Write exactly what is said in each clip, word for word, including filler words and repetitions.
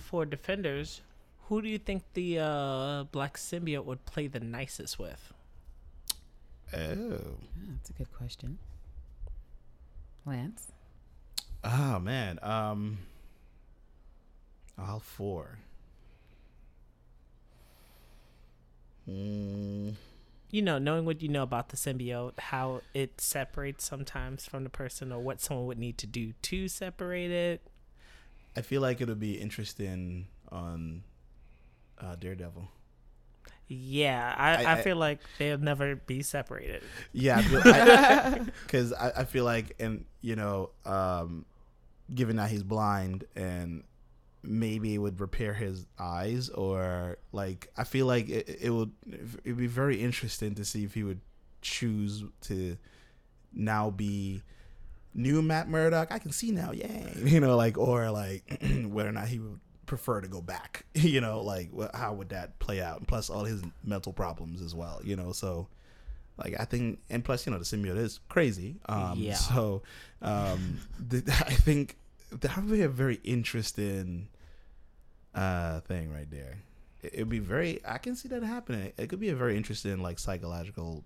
for Defenders, who do you think the uh, black symbiote would play the nicest with? Oh. oh. That's a good question. Lance? Oh, man. Um, all four. Mm. You know, knowing what you know about the symbiote, how it separates sometimes from the person, or what someone would need to do to separate it. I feel like it would be interesting on uh, Daredevil. Yeah, I, I, I feel I, like they'll never be separated. Yeah, because I, I, I feel like, and you know, um, given that he's blind, and maybe it would repair his eyes, or like I feel like it, it would. It'd be very interesting to see if he would choose to now be new Matt Murdock. I can see now, yay! You know, like or like whether or not he would prefer to go back, you know, like how would that play out? And plus all his mental problems as well, you know, so like I think, and plus, you know, the symbiote is crazy, um yeah. so um th- I think that would be a very interesting uh thing right there. It would be very, I can see that happening. It could be a very interesting like psychological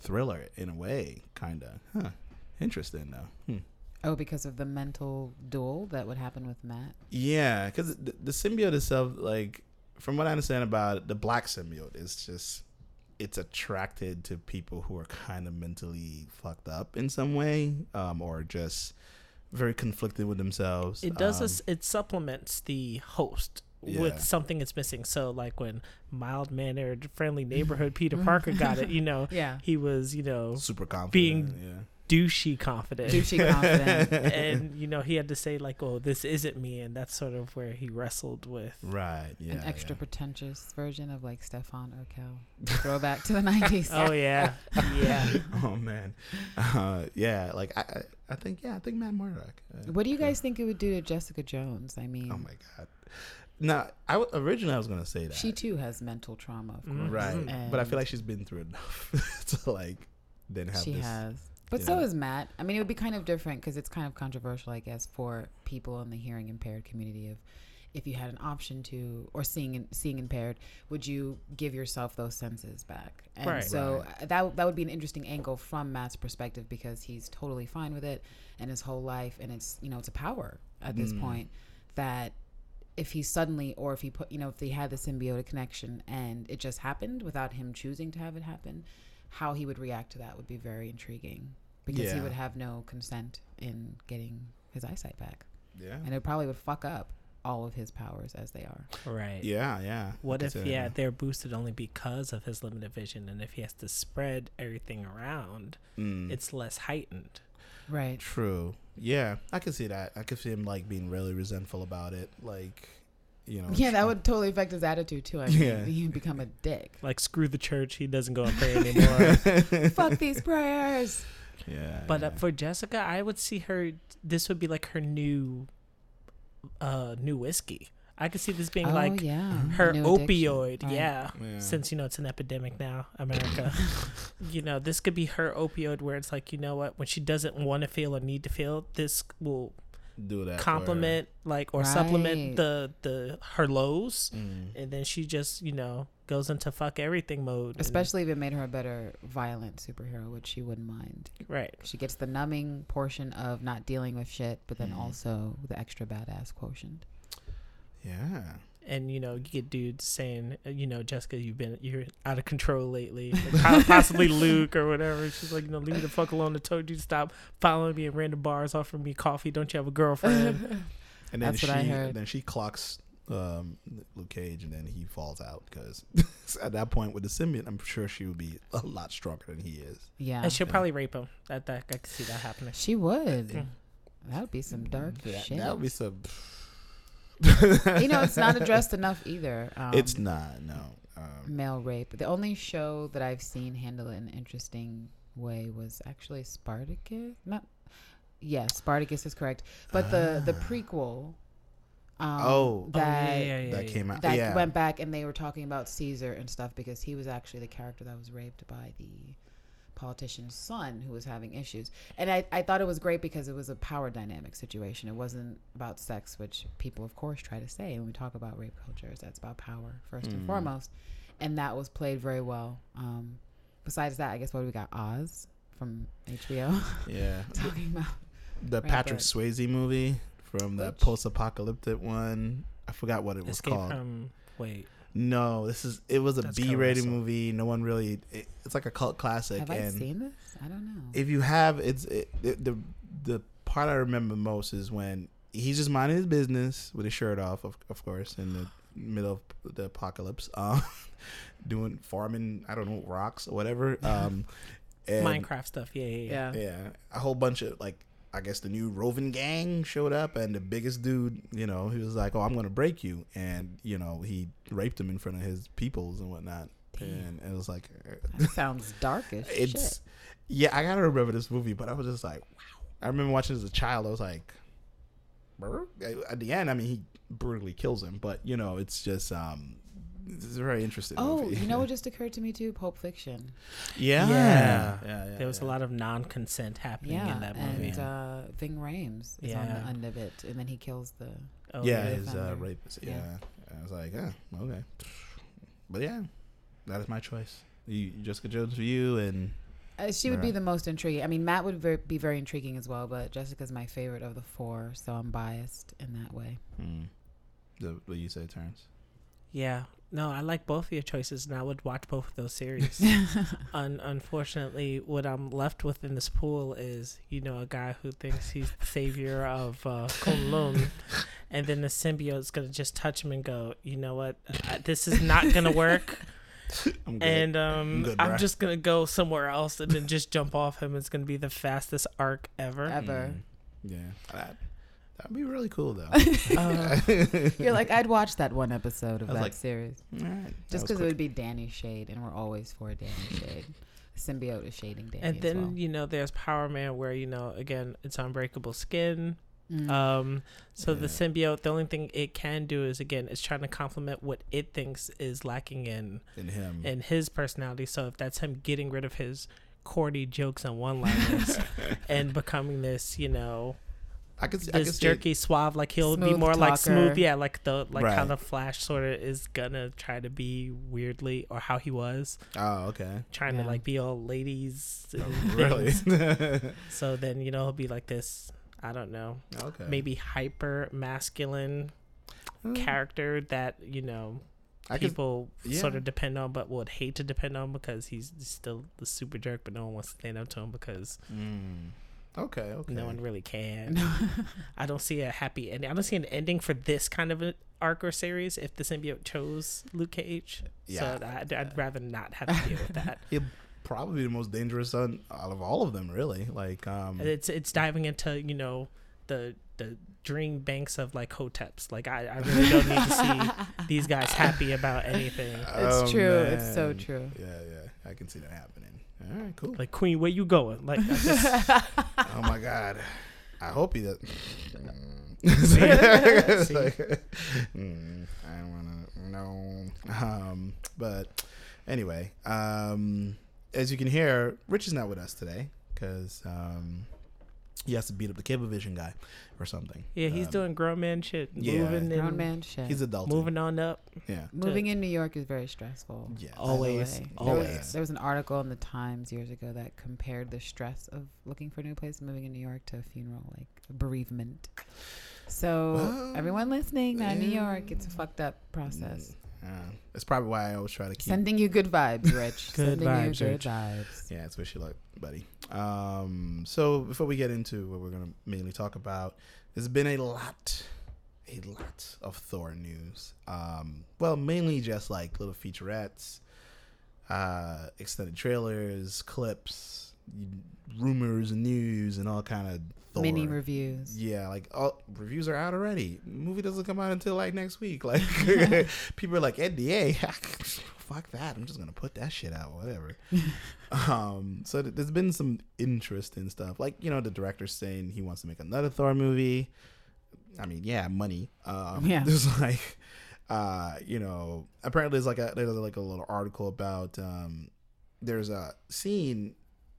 thriller in a way, kind of. Huh interesting though. hmm Oh, because of the mental duel that would happen with Matt? Yeah, because the, the symbiote itself, like, from what I understand about it, the black symbiote is just, it's attracted to people who are kind of mentally fucked up in some way, um, or just very conflicted with themselves. It does, um, a, it supplements the host. Yeah. With something it's missing. So like when mild-mannered, friendly neighborhood Peter Parker got it, you know, yeah. he was, you know, super confident, being yeah. douchey confident. Douchey confident. And, you know, he had to say like, oh, this isn't me. And that's sort of where he wrestled with. Right. Yeah. An extra yeah. pretentious version of like Stefan Urkel. Throwback to the nineties. Oh, yeah. Yeah. Oh, man. Uh, yeah. Like, I I think, yeah, I think Matt Murdock. Uh, what do you guys uh, think it would do to Jessica Jones? I mean. Oh, my God. Now, I w- originally I was going to say that. She, too, has mental trauma, of course. Mm-hmm. Right. And but I feel like she's been through enough to, like, then have she this. She has. But yeah. so is Matt. I mean, it would be kind of different because it's kind of controversial, I guess, for people in the hearing impaired community of if you had an option to, or seeing seeing impaired, would you give yourself those senses back? And right. so right. that that would be an interesting angle from Matt's perspective because he's totally fine with it and his whole life. And it's, you know, it's a power at this mm. point that if he suddenly, or if he put, you know, if they had the symbiotic connection and it just happened without him choosing to have it happen, how he would react to that would be very intriguing because yeah. he would have no consent in getting his eyesight back. Yeah. And it probably would fuck up all of his powers as they are. Right. Yeah, yeah. What if, a, yeah, they're boosted only because of his limited vision, and if he has to spread everything around, mm. it's less heightened. Right. True. Yeah, I could see that. I could see him, like, being really resentful about it, like... You know, yeah, that would totally affect his attitude too. I mean, yeah. he'd become a dick. Like, screw the church. He doesn't go and pray anymore. Fuck these prayers. Yeah. But yeah. Uh, for Jessica, I would see her. This would be like her new, uh, new whiskey. I could see this being oh, like yeah. her new opioid. Right. Yeah. yeah. Since you know it's an epidemic now, America. You know, this could be her opioid, where it's like, you know what, when she doesn't want to feel or need to feel, this will. Do that compliment like or right. supplement the the her lows mm. and then she just, you know, goes into fuck everything mode, especially if it made her a better violent superhero, which she wouldn't mind. Right, she gets the numbing portion of not dealing with shit, but then mm. also the extra badass quotient. Yeah. And, you know, you get dudes saying, you know, Jessica, you've been, you're out of control lately. Like, possibly Luke or whatever. She's like, you know, leave me the fuck alone. I told you to stop following me at random bars, offering me coffee. Don't you have a girlfriend? And then That's she, what I heard. Then she clocks um, Luke Cage, and then he falls out because at that point with the symbiote, I'm sure she would be a lot stronger than he is. Yeah. And she'll yeah. probably rape him. That, that I could see that happening. She would. Mm. That would be some dark yeah, shit. That would be some... You know, it's not addressed enough either. Um, it's not, no. Um, male rape. The only show that I've seen handle it in an interesting way was actually Spartacus. Not, yeah, Spartacus is correct. But uh, the, the prequel um, oh, that, oh yeah, yeah, yeah, that came out. That yeah. went back and they were talking about Caesar and stuff because he was actually the character that was raped by the politician's son who was having issues. And I, I thought it was great because it was a power dynamic situation. It wasn't about sex, which people, of course, try to say when we talk about rape cultures. That's about power, first mm. and foremost. And that was played very well. Um, besides that, I guess what we got? Oz from H B O. Yeah. Talking about the Rainbird. Patrick Swayze movie from the which? post-apocalyptic one. I forgot what it was Escape called. From, wait. No, this is it was a That's B-rated movie. No one really. It, it's like a cult classic. Have and I seen this? I don't know. If you have, it's it, it, the the part I remember most is when he's just minding his business with his shirt off, of, of course, in the middle of the apocalypse, um, doing farming. I don't know, rocks or whatever. Um, and Minecraft stuff. Yeah, yeah, yeah. Yeah, a whole bunch of like. I guess the new roving gang showed up, and the biggest dude, you know, he was like, "Oh, I'm gonna break you," and you know, he raped him in front of his peoples and whatnot. Damn. And it was like, that sounds dark as it's, shit. Yeah, I gotta remember this movie, but I was just like, wow. I remember watching it as a child. I was like, Burr? At the end, I mean, he brutally kills him, but you know, it's just. um This is a very interesting oh, movie. You know what just occurred to me too? Pulp Fiction. Yeah. yeah. yeah, yeah there was yeah. a lot of non-consent happening yeah, in that movie. And uh, Ving Rhames is yeah. on the end of it. And then he kills the... Oh, yeah, his uh, rapist. Yeah. yeah. I was like, yeah, okay. But yeah, that is my choice. You, Jessica Jones for you and... Uh, she would be the most intriguing. I mean, Matt would ver- be very intriguing as well, but Jessica's my favorite of the four, so I'm biased in that way. Mm. The, what you say, Terrence? Yeah. No, I like both of your choices, and I would watch both of those series. Un- unfortunately, what I'm left with in this pool is, you know, a guy who thinks he's the savior of uh, Kun-Lun, and then the symbiote's going to just touch him and go, you know what, I, this is not going to work, I'm good. and um, I'm, good, I'm just going to go somewhere else and then just jump off him. It's going to be the fastest arc ever. Ever. Mm, yeah. I- That'd be really cool, though. uh, you're like, I'd watch that one episode of that like, series. All right. Just because it would be Danny Shade, and we're always for Danny Shade. Symbiote is shading Danny. And then, as well. You know, there's Power Man, where, you know, again, it's unbreakable skin. Mm. Um, so yeah. the symbiote, the only thing it can do is, again, it's trying to complement what it thinks is lacking in, in him, in his personality. So if that's him getting rid of his corny jokes and one-liners and becoming this, you know, I could see, this I could jerky see suave, like he'll smooth be more talker. Like smooth, yeah, like the like right. how the Flash sort of is gonna try to be weirdly, or how he was. Oh, okay. Trying yeah. to like be all ladies. Oh, really? So then you know he'll be like this. I don't know. Okay. Maybe hyper masculine mm. character that you know I people could, yeah. sort of depend on, but would hate to depend on because he's still the super jerk, but no one wants to stand up to him because. Mm. Okay, okay. No one really can. I don't see a happy ending. I don't see an ending for this kind of an arc or series if the symbiote chose Luke Cage. Yeah. So I'd, I'd rather not have to deal with that. He'll probably be the most dangerous son out of all of them, really. Like, um, it's it's diving into, you know, the the dream banks of like hoteps. Like, I, I really don't need to see these guys happy about anything. It's oh, true. Man. It's so true. Yeah, yeah. I can see that happening. All right, cool. Like, Queen, where you going? Like, just, oh my God, I hope he does. It's like, it's like, mm, I don't want to know. Um, but anyway, um, as you can hear, Rich is not with us today because um, he has to beat up the Cablevision guy or something. Yeah, he's um, doing grown man shit. Yeah, moving grown in, man shit. He's adulting. Moving on up. Yeah, moving in New York is very stressful. Yeah, always, the always. There was, there was an article in the Times years ago that compared the stress of looking for a new place, moving in New York, to a funeral, like a bereavement. So well, everyone listening, not yeah. New York, it's a fucked up process. Yeah. That's probably why I always try to keep sending you good vibes, Rich. Good sending vibes, you good Rich. Vibes. Yeah, it's wish you luck, buddy. Um, so before we get into what we're going to mainly talk about, there's been a lot, a lot of Thor news. Um, well, mainly just like little featurettes, uh, extended trailers, clips, rumors, news, and all kind of Thor. Mini reviews. Yeah, like all reviews are out already. Movie doesn't come out until like next week. Like people are like N D A. Fuck that. I'm just going to put that shit out, whatever. um, so th- there's been some interesting stuff. Like, you know, the director's saying he wants to make another Thor movie. I mean, yeah, money. Um, yeah. There's like, uh, you know, apparently there's like a, there's like a little article about um, there's a scene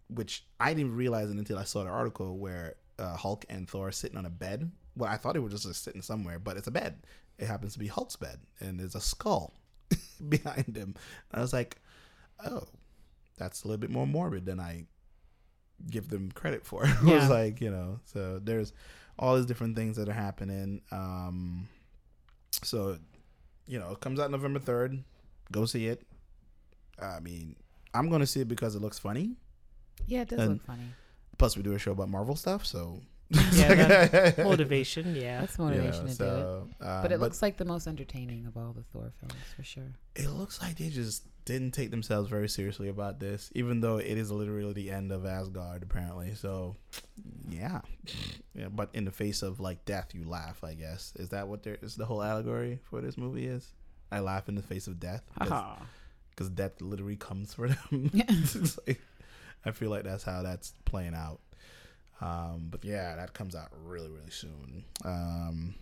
which I didn't realize it until I saw the article where uh, Hulk and Thor are sitting on a bed. Well, I thought they were just like, sitting somewhere, but it's a bed. It happens to be Hulk's bed, and there's a skull behind him. And I was like, oh, that's a little bit more morbid than I give them credit for. It yeah. was like, you know, so there's all these different things that are happening. Um, so, you know, it comes out November third. Go see it. I mean, I'm going to see it because it looks funny. Yeah, it does and look funny. Plus, we do a show about Marvel stuff, so... Yeah, that's motivation. Yeah, that's motivation yeah, to so, do it. Uh, but it but looks like the most entertaining of all the Thor films for sure. It looks like they just didn't take themselves very seriously about this, even though it is literally the end of Asgard, apparently. So, yeah, yeah. But in the face of like death, you laugh. I guess is that what there is the whole allegory for this movie is? I laugh in the face of death because death literally comes for them. It's like, I feel like that's how that's playing out. Um, but yeah, that comes out really, really soon. Um,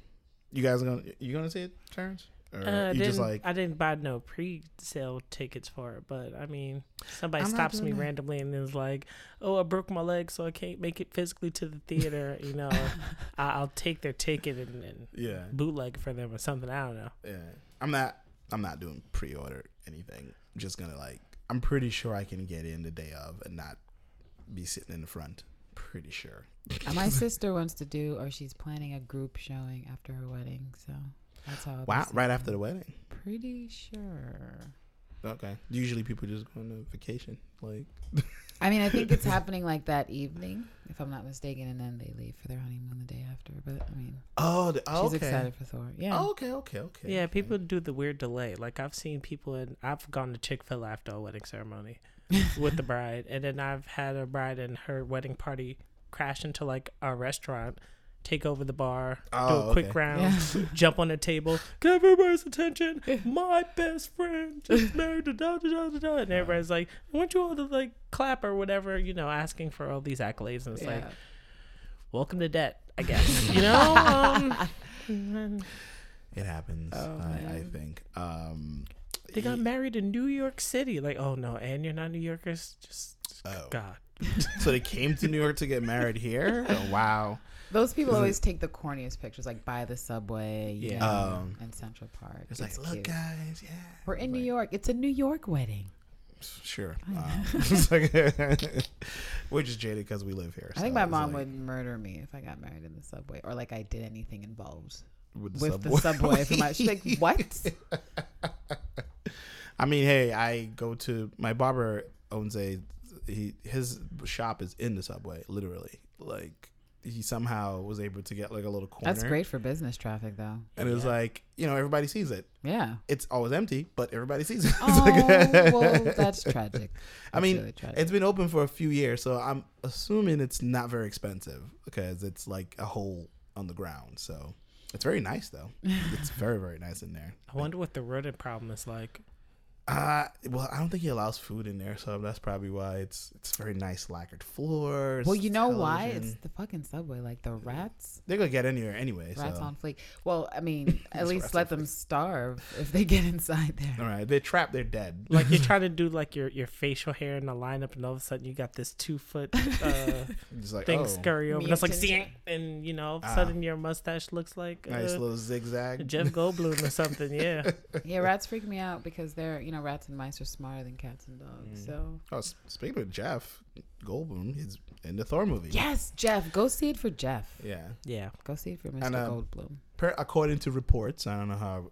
you guys are gonna you gonna see it, Terrence? Or uh, you just like I didn't buy no pre-sale tickets for it, but I mean, somebody I'm stops me that. randomly and is like, "Oh, I broke my leg, so I can't make it physically to the theater." You know, I'll take their ticket and, and yeah. bootleg for them or something. I don't know. Yeah, I'm not. I'm not doing pre-order anything. I'm just gonna like. I'm pretty sure I can get in the day of and not be sitting in the front. Pretty sure. My sister wants to do, or she's planning a group showing after her wedding. So that's how. Wow! Right after the wedding. Pretty sure. Okay. Usually people just go on a vacation. Like. I mean, I think it's happening like that evening, if I'm not mistaken, and then they leave for their honeymoon the day after. But I mean. Oh. The, oh she's okay. excited for Thor. Yeah. Oh, okay. Okay. Okay. Yeah. Okay. People do the weird delay. Like I've seen people, and I've gone to Chick-fil-A after a wedding ceremony. With the bride, and then I've had a bride and her wedding party crash into like a restaurant, take over the bar, oh, do a quick okay. round, yeah. jump on the table, get everybody's attention. My best friend just married, da, da, da, da, da. And everybody's like, I want you all to like clap or whatever, you know, asking for all these accolades. And it's yeah. like, welcome to debt, I guess, you know? Um, it happens, oh, I, I think. Um, They got married in New York City. Like, oh no, and you're not New Yorkers? Just, just oh. God. So they came to New York to get married here? Oh, wow. Those people always take the corniest pictures, like by the subway, you yeah, know, um, and Central Park. It's, it's like, cute. Look, guys, yeah. We're in like, New York. It's a New York wedding. Sure. Um, like, we're just jaded because we live here. I so think my mom like, would murder me if I got married in the subway or like I did anything involved with the with subway. The subway. She's like, what? I mean, hey, I go to my barber owns a he his shop is in the subway, literally. Like he somehow was able to get like a little corner. That's great for business traffic, though. And yeah. It's like you know everybody sees it. Yeah, it's always empty, but everybody sees it. Oh, like, well, that's tragic. That's I mean, really tragic. It's been open for a few years, so I'm assuming it's not very expensive because it's like a hole on the ground. So it's very nice, though. It's very very nice in there. I wonder what the rodent problem is like. Uh, well, I don't think he allows food in there, so that's probably why it's it's very nice lacquered floors. Well, you know television. Why? It's the fucking subway. Like the rats, they're gonna get anywhere anyway. Rats so. On fleek. Well, I mean, at least let them starve if they get inside there. All right, they're trapped. They're dead. Like you're trying to do like your, your facial hair in a lineup, and all of a sudden you got this two foot uh, like, thing oh, scurry over. Mutant. And it's like, and you know, all of a sudden ah. your mustache looks like nice uh, little zigzag, Jeff Goldblum or something. Yeah, yeah. Rats freak me out because they're you. Know, rats and mice are smarter than cats and dogs. Mm. So, oh, speaking of Jeff Goldblum, he's in the Thor movie. Yes, Jeff, go see it for Jeff. Yeah, yeah, go see it for Mister And, uh, Goldblum. Per, according to reports, I don't know how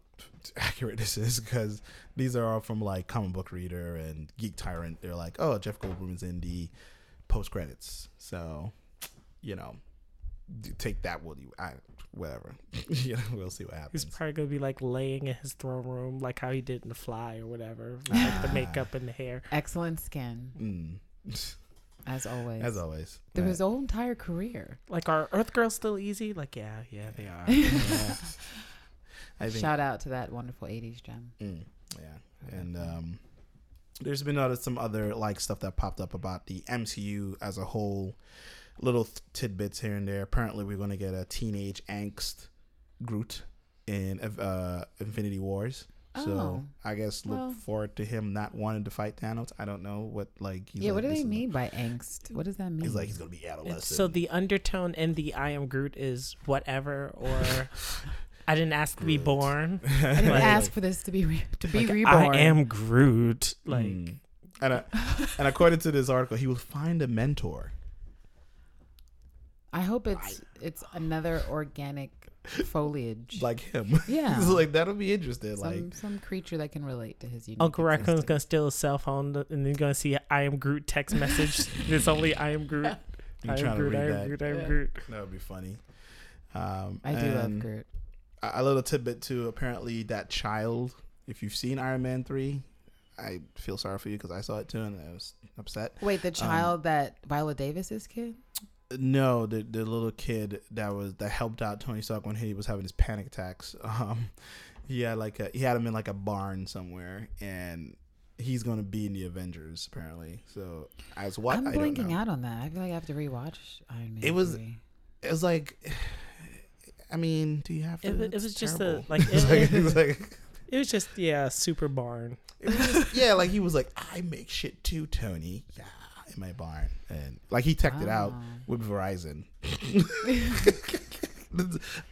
accurate this is because these are all from like Comic Book Reader and Geek Tyrant. They're like, oh, Jeff Goldblum is in the post credits, so you know, take that with you. I. Whatever, you know, we'll see what happens. He's probably gonna be like laying in his throne room, like how he did in The Fly or whatever, like ah. the makeup and the hair. Excellent skin, mm. as always. As always, through right. his whole entire career. Like, are Earth Girls still easy? Like, yeah, yeah, they are. Yeah. I think, shout out to that wonderful eighties gem. Mm, yeah, and um, there's been other, some other like stuff that popped up about the M C U as a whole. Little tidbits here and there. Apparently, we're going to get a teenage angst Groot in uh, Infinity Wars. Oh. So I guess look well, forward to him not wanting to fight Thanos. I don't know what like. He's yeah, like, what do they mean the... by angst? What does that mean? He's like he's gonna be adolescent. So the undertone in the "I am Groot" is whatever, or I didn't ask Groot. to be born. I didn't like, ask for this to be re- to be like, reborn. I am Groot. Like, mm. and I, and according to this article, he will find a mentor. I hope it's I, it's another organic foliage like him. Yeah, so like that'll be interesting. Some, like some creature that can relate to his unique Uncle existence. Raccoon's gonna steal his cell phone and then gonna see "I am Groot" text message. It's only "I am Groot." I am Groot, I am Groot. I am yeah. Groot. That would be funny. Um, I do love Groot. A little tidbit too. Apparently, that child. If you've seen Iron Man three. I feel sorry for you because I saw it too and I was upset. Wait, the child um, that Viola Davis's kid? No, the the little kid that was that helped out Tony Stark when he was having his panic attacks. Um, he had like a, he had him in like a barn somewhere, and he's going to be in the Avengers apparently. So I was watching. I'm blanking out on that. I feel like I have to rewatch Iron Man. It was, movie. it was like, I mean, do you have to? It, it was just terrible. a like. It, it, it was like. It was just yeah, super barn. It was just, yeah, like he was like, I make shit too, Tony. Yeah, in my barn, and like he teched wow. it out with Verizon.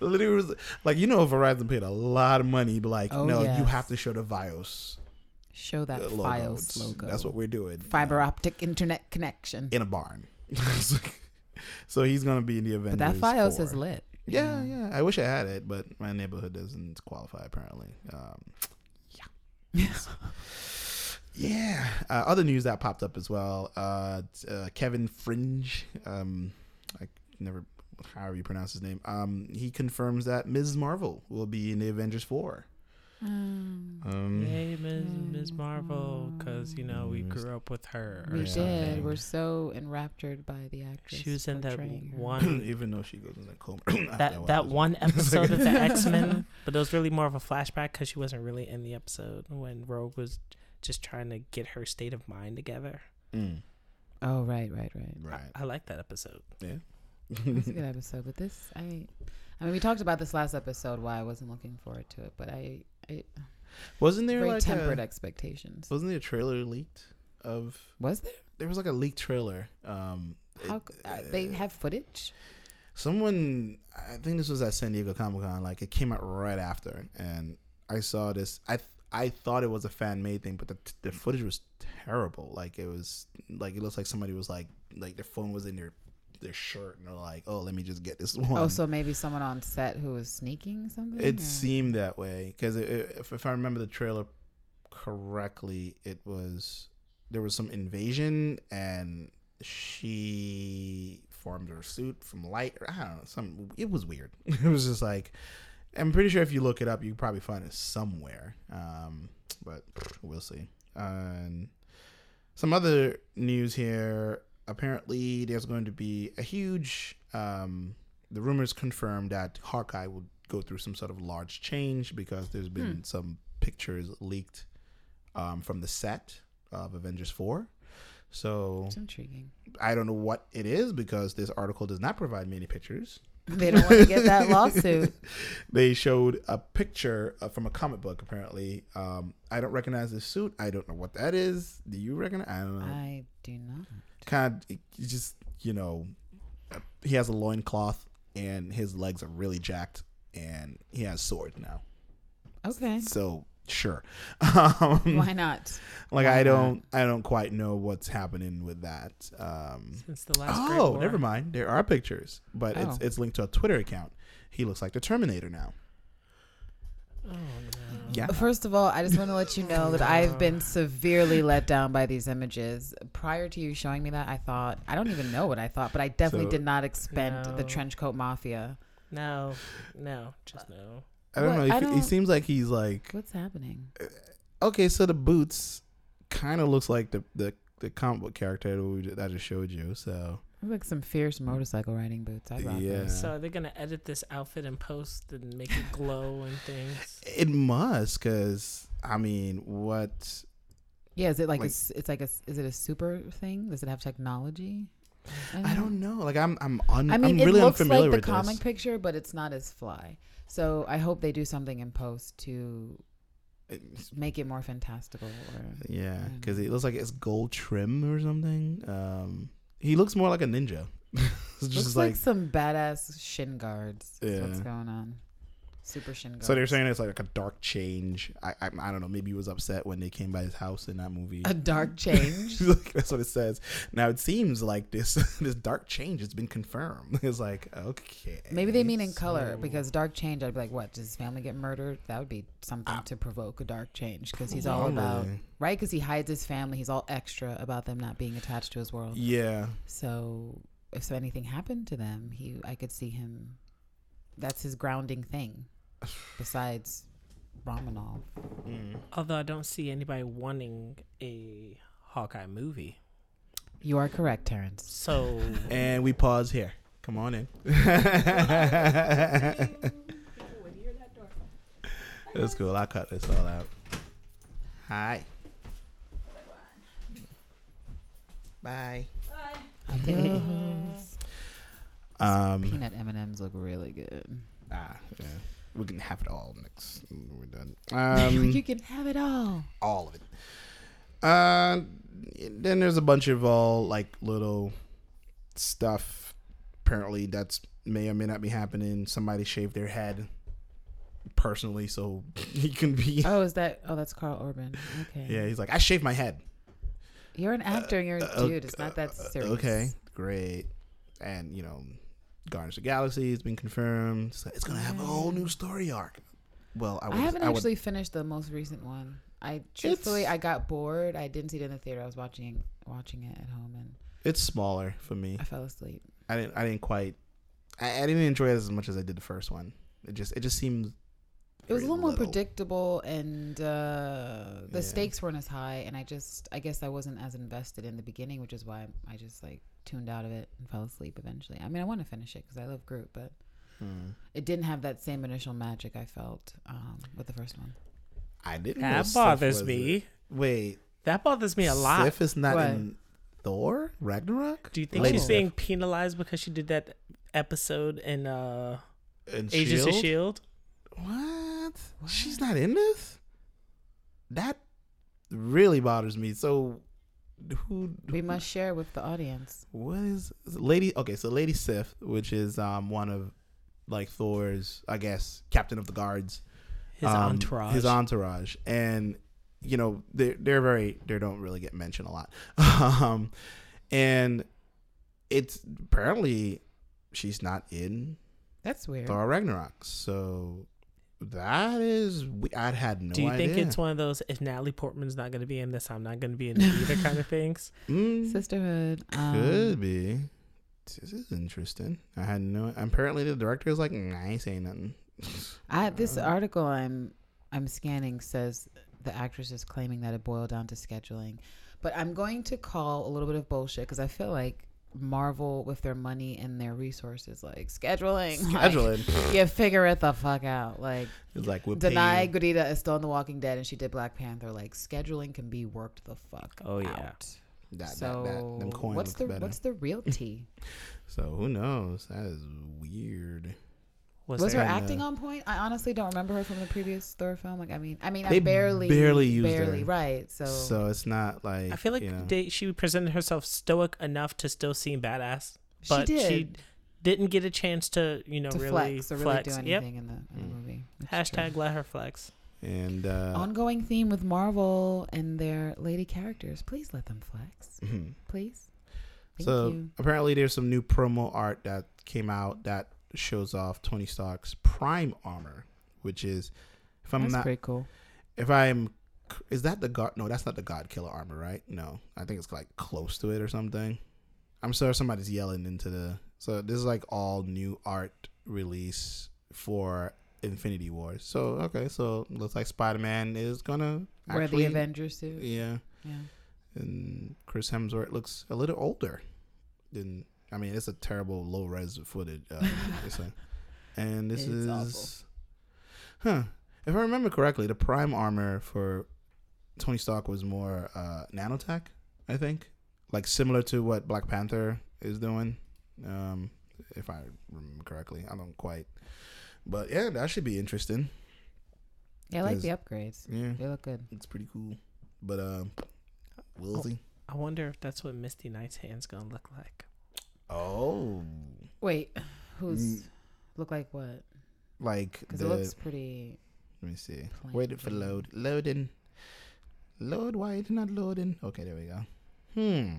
Literally, was, like you know, Verizon paid a lot of money. But like, oh, no, yes. you have to show the FiOS. Show that logo. FiOS logo. That's what we're doing. Fiber uh, optic internet connection in a barn. So he's gonna be in the Avengers. But that FiOS for, is lit. Yeah, yeah. I wish I had it, but my neighborhood doesn't qualify apparently. Um, yeah. yeah. Uh, other news that popped up as well. Uh, uh, Kevin Fringe, um, I never, however you pronounce his name. Um, he confirms that Miz Marvel will be in the Avengers four. Um, um, Yay, Miz Um, Miz Marvel, because you know we grew up with her. Or we something. did. We're so enraptured by the actress. She was in that one, even though she goes in a coma. that that one episode of the X-Men, but it was really more of a flashback because she wasn't really in the episode when Rogue was just trying to get her state of mind together. Mm. Oh right, right, right, right. I, I like that episode. Yeah, it's a good episode. But this, I, I mean, we talked about this last episode why I wasn't looking forward to it, but I. It, wasn't there very like tempered a, expectations? Wasn't there a trailer leaked of? Was there? There was like a leaked trailer. Um, How it, uh, they have footage? Someone, I think this was at San Diego Comic Con. Like it came out right after, and I saw this. I I thought it was a fan made thing, but the the footage was terrible. Like it was like it looks like somebody was like like their phone was in their their shirt and they're like, oh, let me just get this one. Oh, so maybe someone on set who was sneaking something? It or? seemed that way because if, if I remember the trailer correctly, it was there was some invasion and she formed her suit from light or I don't know, some it was weird. It was just like I'm pretty sure if you look it up you probably find it somewhere. Um but we'll see. Um some other news here. Apparently, there's going to be a huge, um, the rumors confirmed that Hawkeye will go through some sort of large change because there's been hmm. some pictures leaked um, from the set of Avengers four. So it's intriguing. I don't know what it is because this article does not provide me any pictures. They don't want to get that lawsuit. They showed a picture from a comic book, apparently. Um, I don't recognize this suit. I don't know what that is. Do you recognize? I don't know. I do not. Kind of, just, you know, he has a loincloth and his legs are really jacked and he has swords now. Okay. So, sure. Um, Why not? Like, Why I don't not? I don't quite know what's happening with that. Um, Since the last Oh, never mind. There are pictures, but oh. it's it's linked to a Twitter account. He looks like the Terminator now. Oh, no. Yeah. First of all, I just want to let you know that I've been severely let down by these images. Prior to you showing me that, I thought, I don't even know what I thought, but I definitely so, did not expect no. the Trenchcoat Mafia. No, no, just no. I don't what? know. He, don't, he seems like he's like. What's happening? Okay, so the boots kind of looks like the, the, the comic book character that, we, that I just showed you, so. Look like some fierce motorcycle riding boots. I rock yeah. So are they gonna edit this outfit and post and make it glow and things? It must, cause I mean, what? Yeah, is it like, like a, it's like a is it a super thing? Does it have technology? I, I don't know. Like I'm I'm un. I mean, I'm really it looks unfamiliar like the comic this. picture, but it's not as fly. So I hope they do something in post to Make it more fantastical. Or, yeah, because it looks like it's gold trim or something. Um, he looks more like a ninja. Just looks like, like some badass shin guards. Yeah. What's going on? Super shin guards. So they're saying it's like a dark change. I, I I don't know. Maybe he was upset when they came by his house in that movie. A dark change. That's what it says. Now it seems like this this dark change has been confirmed. It's like, okay. Maybe they mean in so... color, because dark change, I'd be like, what? Does his family get murdered? That would be something I... to provoke a dark change, because he's all about, right? Because he hides his family. He's all extra about them not being attached to his world. Yeah. So if so anything happened to them, he I could see him. That's his grounding thing. Besides Romanov. Mm. Although I don't see anybody wanting a Hawkeye movie. You are correct, Terrence. So and we pause here. Come on in. That's cool. I'll cut this all out. Hi. Bye. Bye. Um, peanut M and M's look really good. Ah, yeah. We can have it all next. We're done. Um, you can have it all. All of it. Uh, then there's a bunch of all like little stuff. Apparently, that's may or may not be happening. Somebody shaved their head personally, so he can be. Oh, is that? Oh, that's Karl Urban. Okay. Yeah, he's like, I shaved my head. You're an actor. Uh, and you're a uh, dude. It's uh, not that serious. Okay, great. And you know, Guardians of the Galaxy has been confirmed. So it's gonna have a whole new story arc. Well, I, was, I haven't I actually would... finished the most recent one. I truthfully, it's... I got bored. I didn't see it in the theater. I was watching watching it at home, and it's smaller for me. I fell asleep. I didn't. I didn't quite. I, I didn't enjoy it as much as I did the first one. It just. It just seemed. It was a little, little more predictable, and uh, the yeah. stakes weren't as high. And I just, I guess, I wasn't as invested in the beginning, which is why I just like tuned out of it and fell asleep eventually. I mean, I want to finish it because I love Groot, but hmm. it didn't have that same initial magic I felt um, with the first one. I didn't. That know bothers Sif me. It. Wait, that bothers me a lot. Sif is not what? in Thor Ragnarok. Do you think oh. she's being penalized because she did that episode in uh, in Agents of S H I E L D? What? what? She's not in this? That really bothers me. So, who? We who, must share with the audience. What is, is Lady? Okay, so Lady Sif, which is um one of like Thor's, I guess, captain of the guards, his um, entourage, his entourage, and you know they they're very they don't really get mentioned a lot, um, and it's apparently she's not in. That's weird. Thor Ragnarok. So. That is, I had no idea. Do you think idea. it's one of those, if Natalie Portman's not going to be in this, I'm not going to be in it either kind of things? Mm, Sisterhood. Could um, be. This is interesting. I had no, apparently the director is like, nah, I ain't saying nothing. I, this uh, article I'm I'm scanning says the actress is claiming that it boiled down to scheduling. But I'm going to call a little bit of bullshit because I feel like Marvel with their money and their resources, like scheduling, scheduling. Like, yeah, figure it the fuck out. Like, it's like Danai Gurira is still in The Walking Dead, and she did Black Panther. Like, scheduling can be worked the fuck. Oh out. yeah. That, so that, that, them coin what's the better. what's the real tea? So who knows? That is weird. Was, was her acting a, on point? I honestly don't remember her from the previous Thor film. Like, I mean, I mean, I barely, barely used barely, her. Right? So, so it's not like I feel like you know. they, she presented herself stoic enough to still seem badass, but she, did. she didn't get a chance to, you know, to really flex or really flex. do anything yep. in, the, in the movie. That's Hashtag true. Let her flex. And uh, ongoing theme with Marvel and their lady characters. Please let them flex, mm-hmm. please. Thank so you. Apparently, there's some new promo art that came out that shows off Tony Stark's prime armor, which is, if I'm that's not, pretty cool. If I'm, is that the god? No, that's not the God Killer armor, right? No, I think it's like close to it or something. I'm sure somebody's yelling into the. So this is like all new art release for Infinity Wars. So okay, so looks like Spider-Man is gonna wear actually, the Avengers suit. Yeah, yeah. And Chris Hemsworth looks a little older than. I mean, it's a terrible low res footage. Uh, and this it's is. Awful. Huh. If I remember correctly, the prime armor for Tony Stark was more uh, nanotech, I think. Like similar to what Black Panther is doing. Um, if I remember correctly. I don't quite. But yeah, that should be interesting. Yeah, I like the upgrades. Yeah, they look good. It's pretty cool. But um, we'll see. I wonder if that's what Misty Knight's hand's gonna look like. Oh. Wait, who's mm. look like what? Like because it looks pretty. Let me see. Plain. Wait for load. Loading. Load. Why it's not loading? Okay, there we go. Hmm.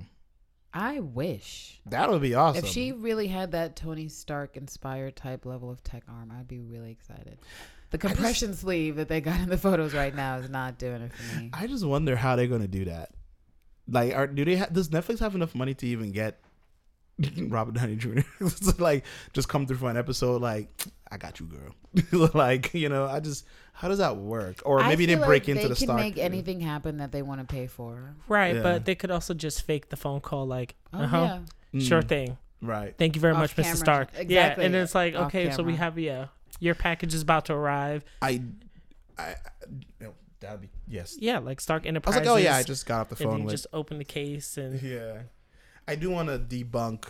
I wish. That would be awesome. If she really had that Tony Stark inspired type level of tech arm, I'd be really excited. The compression just, sleeve that they got in the photos right now is not doing it for me. I just wonder how they're going to do that. Like, are, do they ha- does Netflix have enough money to even get Robert Downey Junior to, like, just come through for an episode? Like, I got you, girl. Like, you know, I just, how does that work? Or maybe they break like into they the Stark. They can make anything happen that they want to pay for. Right, yeah. But they could also just fake the phone call, like, oh, uh-huh, yeah. sure mm. thing. Right. Thank you very Off much, camera. Mister Stark. Exactly. Yeah, and it's like, Off okay, camera. So we have, yeah. Your package is about to arrive. I, I, no, that'd be yes. Yeah, like Stark Enterprises. I was like, oh yeah, I just got off the phone. And you with, just open the case and yeah, I do want to debunk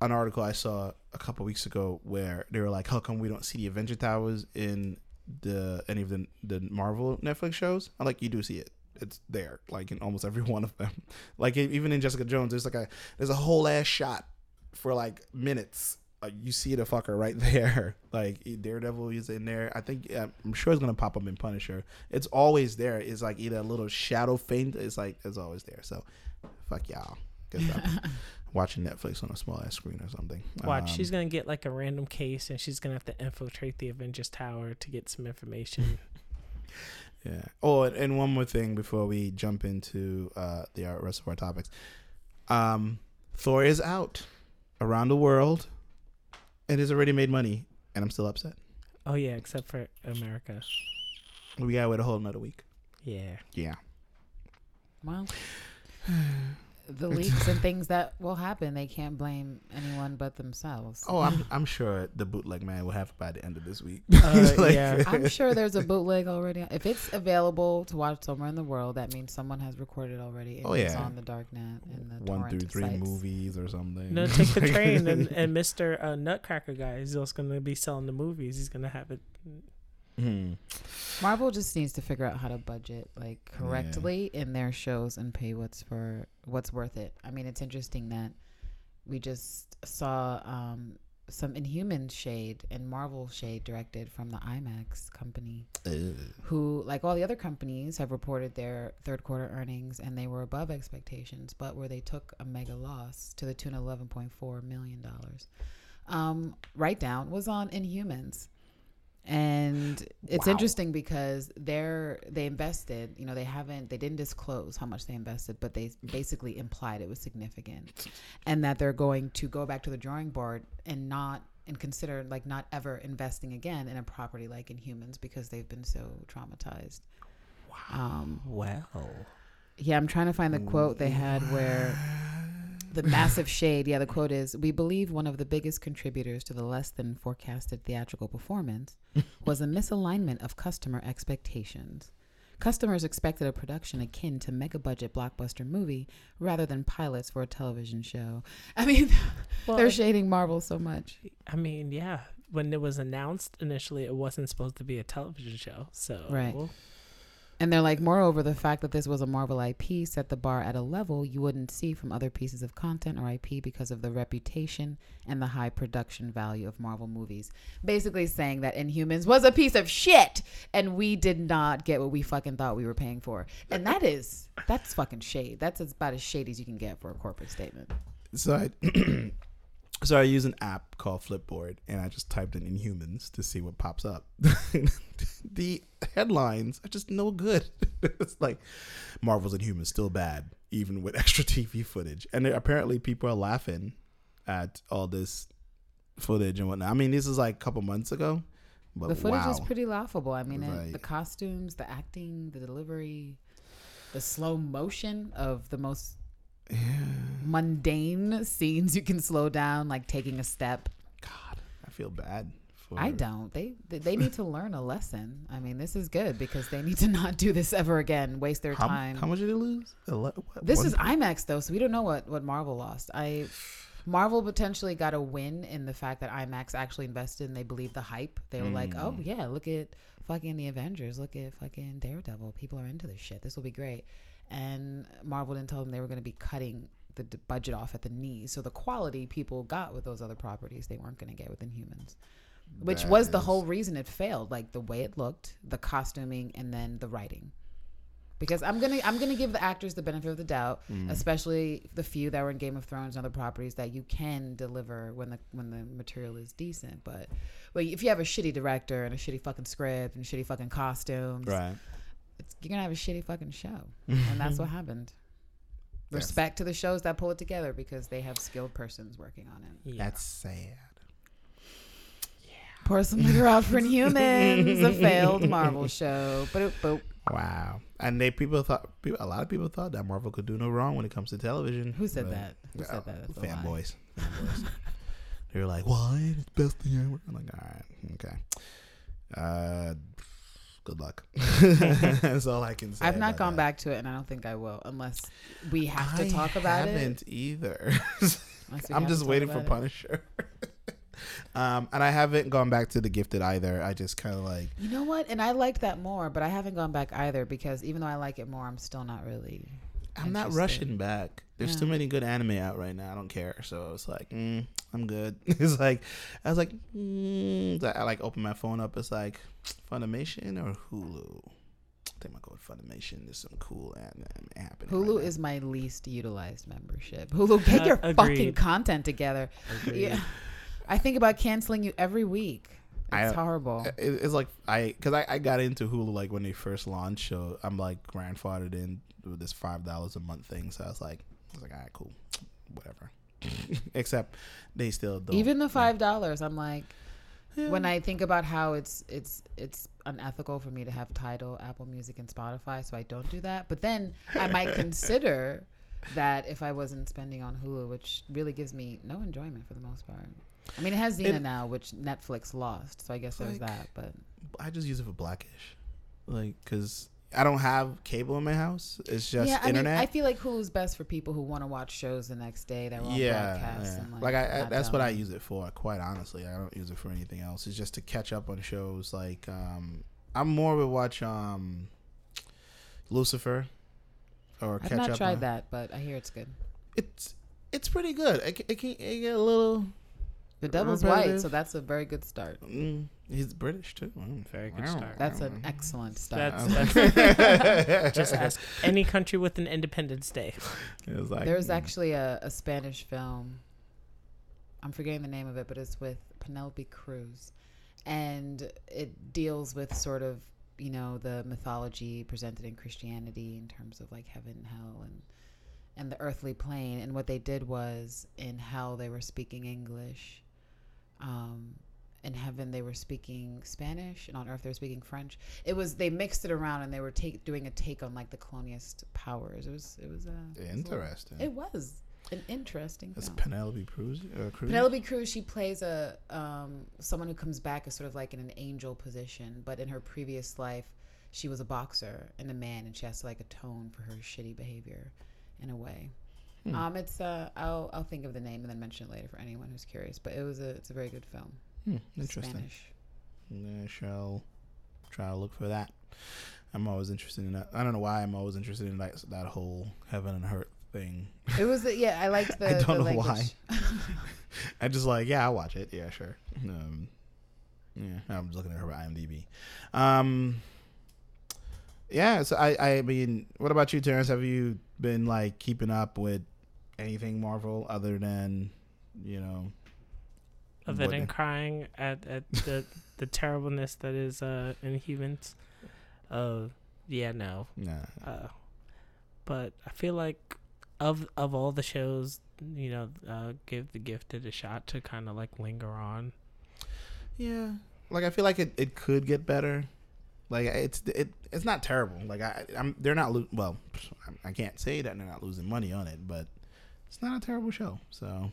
an article I saw a couple weeks ago where they were like, "How come we don't see the Avenger Towers in the any of the the Marvel Netflix shows?" I'm like, "You do see it. It's there, like in almost every one of them. Like even in Jessica Jones, there's like a there's a whole ass shot for like minutes." You see the fucker right there. Like Daredevil is in there. I think I'm sure it's gonna pop up in Punisher. It's always there. It's like either a little shadow faint. It's like it's always there. So, fuck y'all. Good job. Watching Netflix on a small ass screen or something. Watch, um, she's gonna get like a random case, and she's gonna have to infiltrate the Avengers Tower to get some information. Yeah. Oh, and, and one more thing before we jump into uh, the rest of our topics. Um, Thor is out around the world. It has already made money, and I'm still upset. Oh, yeah, except for America. We gotta wait a whole another week. Yeah. Yeah. Well, the leaks and things that will happen, they can't blame anyone but themselves. Oh, I'm I'm sure the bootleg man will have it by the end of this week. Uh, like, yeah. I'm sure there's a bootleg already. If it's available to watch somewhere in the world, that means someone has recorded already. Oh, yeah. It's on the darknet and the one through three sites. Movies or something. No, take the train and, and Mister Uh, Nutcracker guy is also going to be selling the movies. He's going to have it. Hmm. Marvel just needs to figure out how to budget like correctly yeah. in their shows and pay what's for what's worth it. I mean, it's interesting that we just saw um, some Inhuman shade and Marvel shade directed from the IMAX company, Ew. who, like all the other companies, have reported their third quarter earnings and they were above expectations, but where they took a mega loss to the tune of eleven point four million dollars. Um, write down was on Inhumans. And it's wow. interesting because they're they invested, you know, they haven't they didn't disclose how much they invested, but they basically implied it was significant and that they're going to go back to the drawing board and not and consider like not ever investing again in a property like Inhumans because they've been so traumatized. Wow. Um, wow. Yeah, I'm trying to find the quote they had where the massive shade. Yeah, the quote is, "We believe one of the biggest contributors to the less than forecasted theatrical performance was a misalignment of customer expectations. Customers expected a production akin to mega-budget blockbuster movie rather than pilots for a television show." I mean, well, they're shading Marvel so much. I mean, yeah. When it was announced initially, it wasn't supposed to be a television show. So right. Well, and they're like, moreover, the fact that this was a Marvel I P set the bar at a level you wouldn't see from other pieces of content or I P because of the reputation and the high production value of Marvel movies. Basically saying that Inhumans was a piece of shit and we did not get what we fucking thought we were paying for. And that is, that's fucking shade. That's about as shady as you can get for a corporate statement. So I, so I use an app called Flipboard and I just typed in Inhumans to see what pops up. The headlines are just no good. It's like Marvel's Inhumans still bad, even with extra T V footage. And apparently people are laughing at all this footage and whatnot. I mean, this is like a couple months ago, but the footage wow. is pretty laughable. I mean, right. it, the costumes, the acting, the delivery, the slow motion of the most yeah. mundane scenes you can slow down, like taking a step. God, I feel bad. I don't. They they need to learn a lesson. I mean, this is good because they need to not do this ever again. Waste their how, time. How much did they lose? Ele- what, this is point? IMAX though, so we don't know what, what Marvel lost. I Marvel potentially got a win in the fact that IMAX actually invested and they believed the hype. They were mm. like, oh, yeah, look at fucking the Avengers. Look at fucking Daredevil. People are into this shit. This will be great. And Marvel didn't tell them they were going to be cutting the d- budget off at the knees. So the quality people got with those other properties, they weren't going to get with Inhumans. Which that was the is... whole reason it failed. Like the way it looked, the costuming, and then the writing. Because I'm gonna I'm gonna give the actors the benefit of the doubt, mm. especially the few that were in Game of Thrones and other properties that you can deliver when the when the material is decent. But well, if you have a shitty director and a shitty fucking script and shitty fucking costumes, right, it's, you're gonna have a shitty fucking show, and that's what happened. That's Respect to the shows that pull it together because they have skilled persons working on it. Yeah. That's sad. Yeah, pour some liquor out for Inhumans, a failed Marvel show. Boop boop. Wow. And they people thought people, a lot of people thought that Marvel could do no wrong when it comes to television. Who said but, that? Who said that? That's fanboys. fanboys. They were like, "Why? It's the best thing ever." I'm like, "All right, okay. Uh, good luck." That's all I can say. I've not gone that. back to it, and I don't think I will, unless we have to I talk about it. I haven't either. I'm just waiting for it. Punisher. Um, and I haven't gone back to The Gifted either. I just kind of like... You know what? And I liked that more, but I haven't gone back either because even though I like it more, I'm still not really... I'm not rushing back. There's yeah. too many good anime out right now. I don't care. So I was like, mm, I'm good. It's like... I was like... Mm. I, I like open my phone up. It's like Funimation or Hulu? I think I'm going to Funimation. There's some cool anime happening. Hulu right is now. My least utilized membership. Hulu, get uh, your agreed. fucking content together. Agreed. Yeah. I think about canceling you every week. It's I, horrible. It, it's like I, because I, I got into Hulu like when they first launched. So I'm like grandfathered in with this five dollars a month thing. So I was like, I was like, all right, cool, whatever. Except they still don't. Even the five dollars, I'm like, yeah. when I think about how it's it's it's unethical for me to have Tidal, Apple Music, and Spotify, so I don't do that. But then I might consider that if I wasn't spending on Hulu, which really gives me no enjoyment for the most part. I mean, it has Xena it, now, which Netflix lost, so I guess like, there's that. But I just use it for Blackish, like because I don't have cable in my house. It's just yeah, I internet. Mean, I feel like Hulu's best for people who want to watch shows the next day that were on yeah, broadcast. Yeah. And, like, like I, I, that's what I use it for. Quite honestly, I don't use it for anything else. It's just to catch up on shows. Like um, I'm more of a watch um, Lucifer or I've catch up. I've not tried on, that, but I hear it's good. It's it's pretty good. It, it can it get a little. The devil's white, so that's a very good start. Mm, he's British, too. Mm, very good wow. start. That's an excellent start. That's, that's just ask any country with an Independence Day. It was like, There's mm. actually a, a Spanish film. I'm forgetting the name of it, but it's with Penelope Cruz. And it deals with sort of, you know, the mythology presented in Christianity in terms of, like, heaven and hell and... and the earthly plane. And what they did was in hell they were speaking English, um, in heaven they were speaking Spanish, and on earth they were speaking French. It was they mixed it around, and they were take, doing a take on like the colonialist powers. It was it was uh, interesting. It was, it was an interesting. That's film. Penelope Cruz. Uh, Cruz. Penelope Cruz. She plays a um, someone who comes back as sort of like in an angel position, but in her previous life she was a boxer and a man, and she has to like atone for her shitty behavior. In a way, hmm. um, it's uh, I'll I'll think of the name and then mention it later for anyone who's curious. But it was a it's a very good film. Hmm, interesting. Spanish. I shall try to look for that. I'm always interested in that. I don't know why I'm always interested in that that whole heaven and earth thing. It was the, yeah I liked the. I don't the know language. Why. I just like yeah I watch it yeah sure um, yeah I'm just looking at her IMDb. Um, yeah so I I mean what about you, Terrence? Have you been like keeping up with anything Marvel other than you know other than crying at, at the the terribleness that is uh Inhumans? Uh yeah no nah. Uh, but I feel like of of all the shows, you know, uh give The Gifted a shot to kind of like linger on. Yeah, like I feel like it, it could get better. Like it's it it's not terrible. Like I I'm they're not lo- well I can't say that they're not losing money on it, but it's not a terrible show. So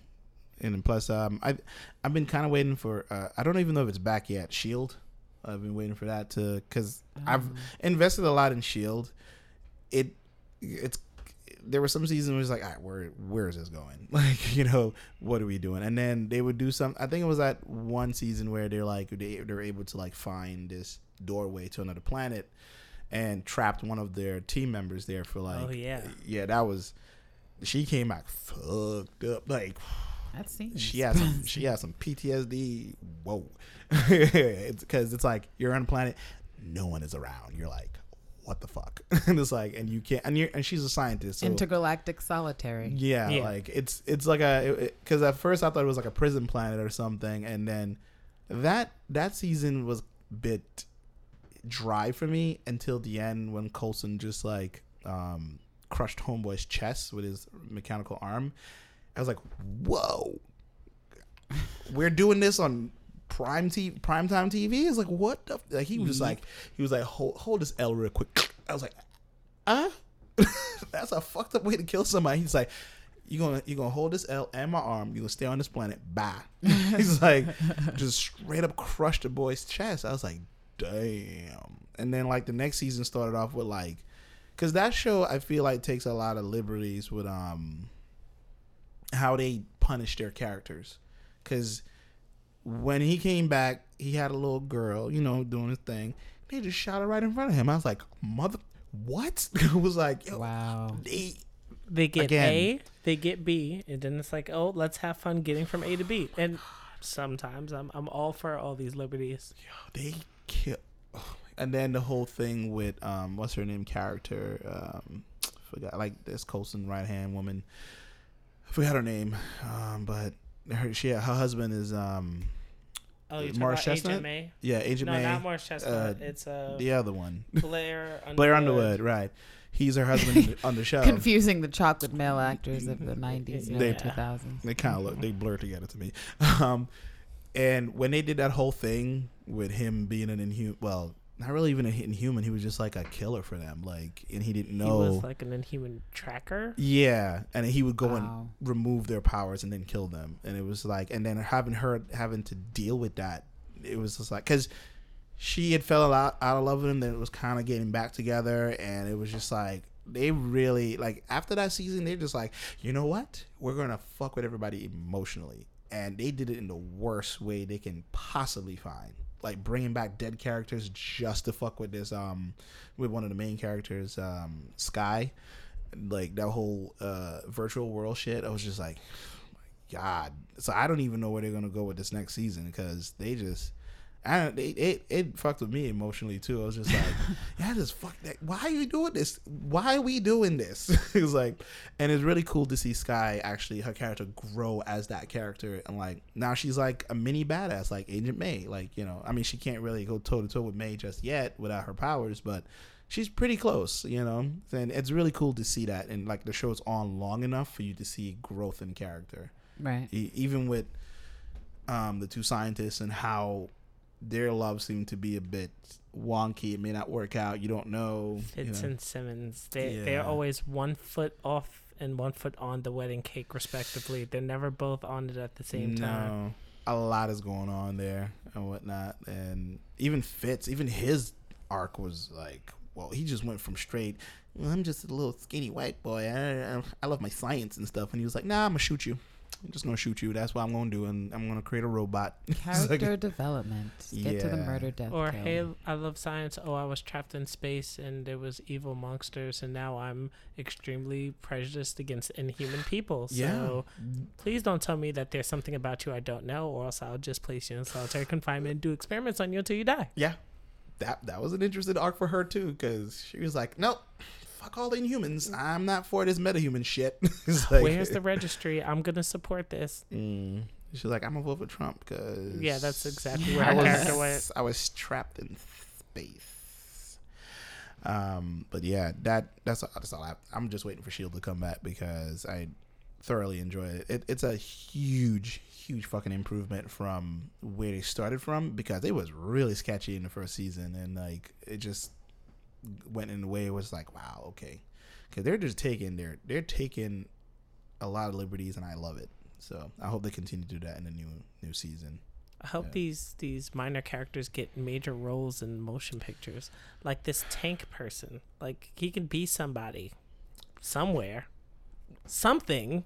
and plus um I I've been kind of waiting for uh, I don't even know if it's back yet. S H I E L D. I've been waiting for that to because oh. I've invested a lot in S H I E L D. It it's there were some seasons where it's like, all right, where where is this going? Like, you know, what are we doing? And then they would do some. I think it was that one season where they're like they they're able to like find this doorway to another planet, and trapped one of their team members there for like. Oh yeah. Yeah, that was. She came back fucked up. Like, that seems she has some, she has some P T S D. Whoa, because it's, it's like you're on a planet, no one is around. You're like, what the fuck? And it's like, and you can't, and you're, and she's a scientist. So, intergalactic solitary. Yeah, yeah, like it's, it's like a, because at first I thought it was like a prison planet or something, and then that that season was a bit dry for me until the end when Coulson just like um, crushed Homeboy's chest with his mechanical arm. I was like, whoa, we're doing this on prime t- primetime T V. It's like, what the f-? Like, he was mm-hmm. like, he was like, hold, hold this L real quick. I was like, huh? That's a fucked up way to kill somebody. He's like, you gonna you gonna hold this L and my arm. You are gonna stay on this planet. Bye. He's like, just straight up crushed the boy's chest. I was like, damn. And then like the next season started off with like, because that show I feel like takes a lot of liberties with um. how they punish their characters, because when he came back, he had a little girl, you know, doing his thing. They just shot her right in front of him. I was like, mother, what? I was like, yo, wow. They, they get again. A, they get B, and then it's like, oh, let's have fun getting from A to B. And sometimes I'm I'm all for all these liberties. Yo, they kill. Oh, and then the whole thing with um, what's her name character? Um, forgot like this Coulson right hand woman. I forgot her name, um, but her she her husband is um, oh, you Morris Chestnut. Agent May? Yeah, Agent no, May. No, not Morris Chestnut. Uh, it's uh, the other one, Blair Underwood. Blair Underwood, right? He's her husband on the show. Confusing the chocolate male actors of the nineties and early two thousands. They kind of look they blur together to me. Um, and when they did that whole thing with him being an inhuman, well. Not really even an inhuman. He was just like a killer for them. Like, and he didn't know. He was like an inhuman tracker. Yeah, and he would go wow. and remove their powers and then kill them. And it was like, and then having her having to deal with that, it was just like because she had fell out out of love with him. Then it was kind of getting back together, and it was just like they really like after that season, they're just like, you know what? We're gonna fuck with everybody emotionally, and they did it in the worst way they can possibly find. Like bringing back dead characters just to fuck with this, um, with one of the main characters, um, Sky, like that whole uh, virtual world shit. I was just like, oh my God. So I don't even know where they're gonna go with this next season because they just, I don't. It, it it fucked with me emotionally too. I was just like, yeah, just fuck that. Why are you doing this? Why are we doing this? It was like, and it's really cool to see Sky actually her character grow as that character, and like now she's like a mini badass, like Agent May. Like you know, I mean, she can't really go toe to toe with May just yet without her powers, but she's pretty close, you know. And it's really cool to see that, and like the show's on long enough for you to see growth in character, right? E- even with um, the two scientists and how. Their love seemed to be a bit wonky. It may not work out. You don't know. Fitz you know. and Simmons. They, yeah. They're always one foot off and one foot on the wedding cake, respectively. They're never both on it at the same no. time. A lot is going on there and whatnot. And even Fitz, even his arc was like, well, he just went from straight, well, I'm just a little skinny white boy. I, I love my science and stuff. And he was like, nah, I'm going to shoot you. I'm just gonna shoot you. That's what I'm gonna do, and I'm gonna create a robot. Character like, development. Get yeah. to the murder, death. Or kill. Hey, I love science. Oh, I was trapped in space, and there was evil monsters, and now I'm extremely prejudiced against inhuman people. So yeah. Please don't tell me that there's something about you I don't know, or else I'll just place you in solitary confinement and do experiments on you until you die. Yeah, that that was an interesting arc for her too, because she was like, nope. Fuck all the Inhumans. I'm not for this metahuman shit. Like, where's the registry? I'm going to support this. Mm. She's like, I'm going to vote for Trump because... Yeah, that's exactly where I was, character went. I was trapped in space. Um, But yeah, that that's, that's all I have. I'm just waiting for S H I E L D to come back because I thoroughly enjoy it. it. It's a huge, huge fucking improvement from where they started from because it was really sketchy in the first season and like it just... went in the way it was like wow okay because they're just taking their they're taking a lot of liberties and I love it so I hope they continue to do that in the new new season. I hope yeah. these these minor characters get major roles in motion pictures like this tank person like he can be somebody somewhere, something.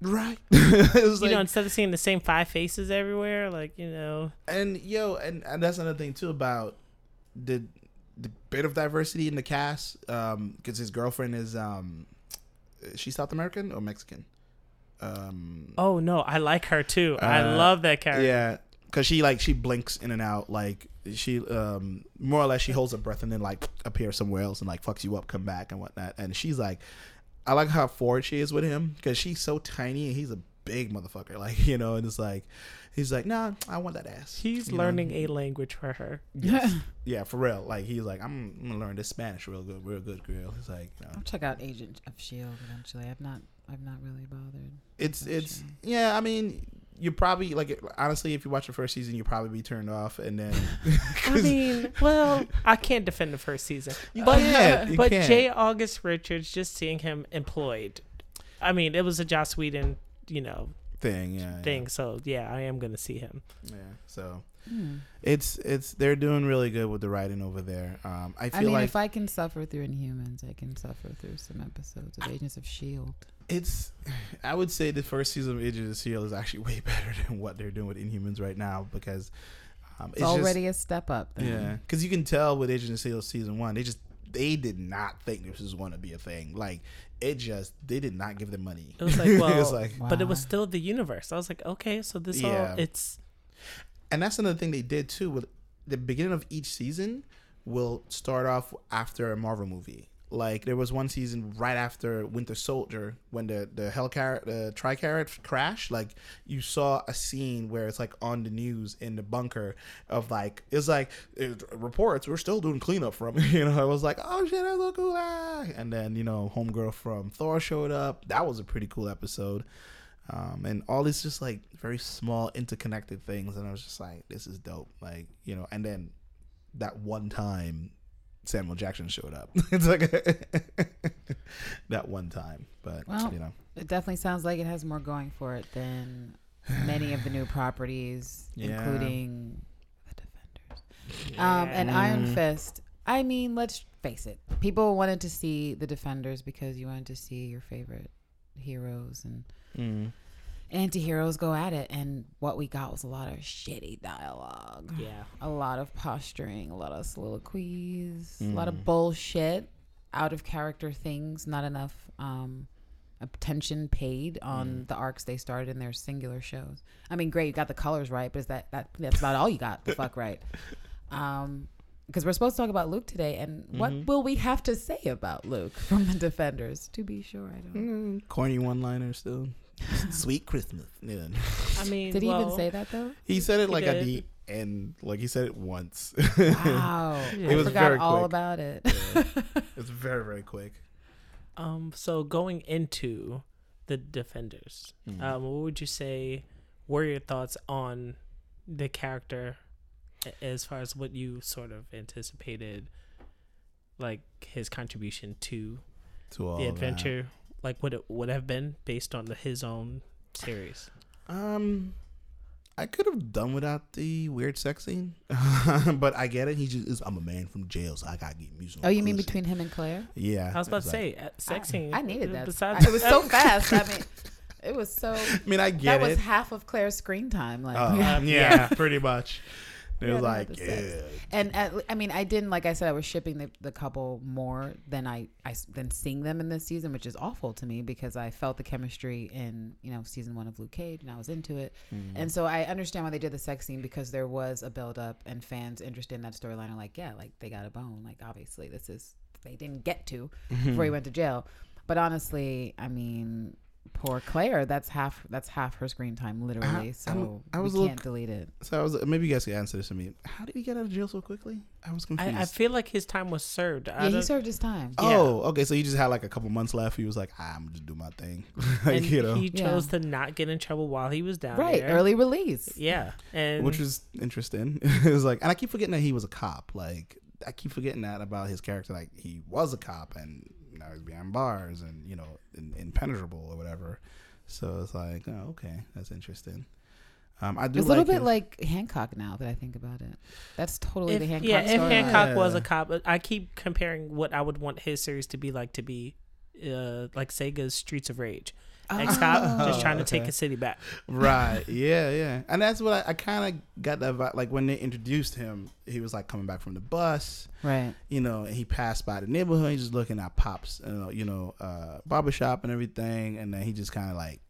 Right. It was you like, know, instead of seeing the same five faces everywhere, like, you know. And, yo, and, and that's another thing, too, about the, the bit of diversity in the cast, because um, his girlfriend is, um, is she South American or Mexican? Um, oh, no, I like her, too. Uh, I love that character. Yeah, because she, like, she blinks in and out, like, she um more or less she holds her breath and then like appears somewhere else and like fucks you up, come back and whatnot. And she's like, I like how forward she is with him because she's so tiny and he's a big motherfucker, like, you know. And it's like he's like, nah, I want that ass. He's you learning know? a language for her. Yes. Yeah, yeah, for real. Like he's like, I'm, I'm gonna learn this Spanish real good, real good, girl. It's like, no. I'll check out Agent of S H I E L D eventually. I've not, I've not really bothered. It's, it's, sure. yeah. I mean. You probably, like, honestly, if you watch the first season, you'll probably be turned off. And then, I mean, well, I can't defend the first season. You but can't, you but can't. J. August Richards, just seeing him employed. I mean, it was a Joss Whedon, you know, thing. Yeah, thing. Yeah. So, yeah, I am going to see him. Yeah. So hmm. it's, it's, they're doing really good with the writing over there. Um, I feel I mean, like if I can suffer through Inhumans, I can suffer through some episodes of Agents of S H I E L D. It's, I would say the first season of Agents of S H I E L D is actually way better than what they're doing with Inhumans right now because um, it's, it's already just a step up. Then. Yeah, because you can tell with Agents of S H I E L D season one, they just they did not think this was going to be a thing. Like it just they did not give them money. It was like, well, it was like wow. But it was still the universe. I was like, okay, so this yeah. all it's, and that's another thing they did too with the beginning of each season will start off after a Marvel movie. Like there was one season right after Winter Soldier when the the Hellcarrot the Tricarrot crashed. Like you saw a scene where it's like on the news in the bunker of like it's like it, reports we're still doing cleanup from you know. I was like, oh shit, that's so cool. Ah. And then you know Homegirl from Thor showed up. That was a pretty cool episode. Um, and all these just like very small interconnected things, and I was just like, this is dope. Like you know, and then that one time. Samuel Jackson showed up. It's like that one time, but well, you know, it definitely sounds like it has more going for it than many of the new properties, yeah. including the Defenders yeah. um, and Iron Fist. I mean, let's face it, people wanted to see the Defenders because you wanted to see your favorite heroes and mm. anti-heroes go at it, and what we got was a lot of shitty dialogue. Yeah. A lot of posturing, a lot of soliloquies, mm. a lot of bullshit, out of character things, not enough um, attention paid on mm. the arcs they started in their singular shows. I mean, great, you got the colors right, but is that, that that's about all you got the fuck right. Um, because we're supposed to talk about Luke today, and what mm-hmm. will we have to say about Luke from the Defenders? To be sure, I don't know. Corny one-liners still. Sweet Christmas. Yeah. I mean, did he well, even say that though? He said it like at the end, like he said it once. Wow, yeah. It was I forgot very all quick. About it. Yeah. It's very very quick. Um, so going into the Defenders, mm-hmm. um, what would you say were your thoughts on the character as far as what you sort of anticipated, like his contribution to, to all the adventure? That. Like what it would have been based on the, his own series. Um, I could have done without the weird sex scene, but I get it. He just is. I'm a man from jail, so I gotta get music. Oh, you mean between him and Claire? Yeah, I was about to say like, sex I, scene. I needed that. Besides, I, it was so fast. I mean, it was so. I mean, I get that it. That was half of Claire's screen time. Like, uh, yeah, yeah, pretty much. It was like, yeah. And at, I mean, I didn't, like I said, I was shipping the, the couple more than I, I, than seeing them in this season, which is awful to me because I felt the chemistry in, you know, season one of Luke Cage and I was into it. Mm-hmm. And so I understand why they did the sex scene because there was a buildup and fans interested in that storyline are like, yeah, like they got a bone. Like, obviously, this is, they didn't get to mm-hmm. before he went to jail. But honestly, I mean, poor Claire, that's half that's half her screen time literally. I, so I, I was we can't little, delete it. So I was maybe you guys could answer this to me. How did he get out of jail so quickly? I was confused. I, I feel like his time was served. Yeah, he served his time. Oh, yeah. Okay. So he just had like a couple months left. He was like, ah, I'm just do my thing. Like, and you know, he chose yeah. to not get in trouble while he was down right, there. Right, early release. Yeah, and which was interesting. It was like, and I keep forgetting that he was a cop. Like I keep forgetting that about his character. Like he was a cop and. Now he's behind bars and you know in, impenetrable or whatever, so it's like oh okay that's interesting. Um, I do it's a little like bit his... like Hancock now that I think about it. That's totally if, the Hancock. Yeah, story. If Hancock yeah. was a cop, I keep comparing what I would want his series to be like to be uh, like Sega's Streets of Rage. Oh, X-Cop just trying to okay. take a city back. Right. Yeah, yeah. And that's what I, I kind of got that vibe. Like when they introduced him, he was like coming back from the bus. Right. You know, and he passed by the neighborhood. He's just looking at Pop's, uh, you know, uh, barbershop and everything. And then he just kind of like,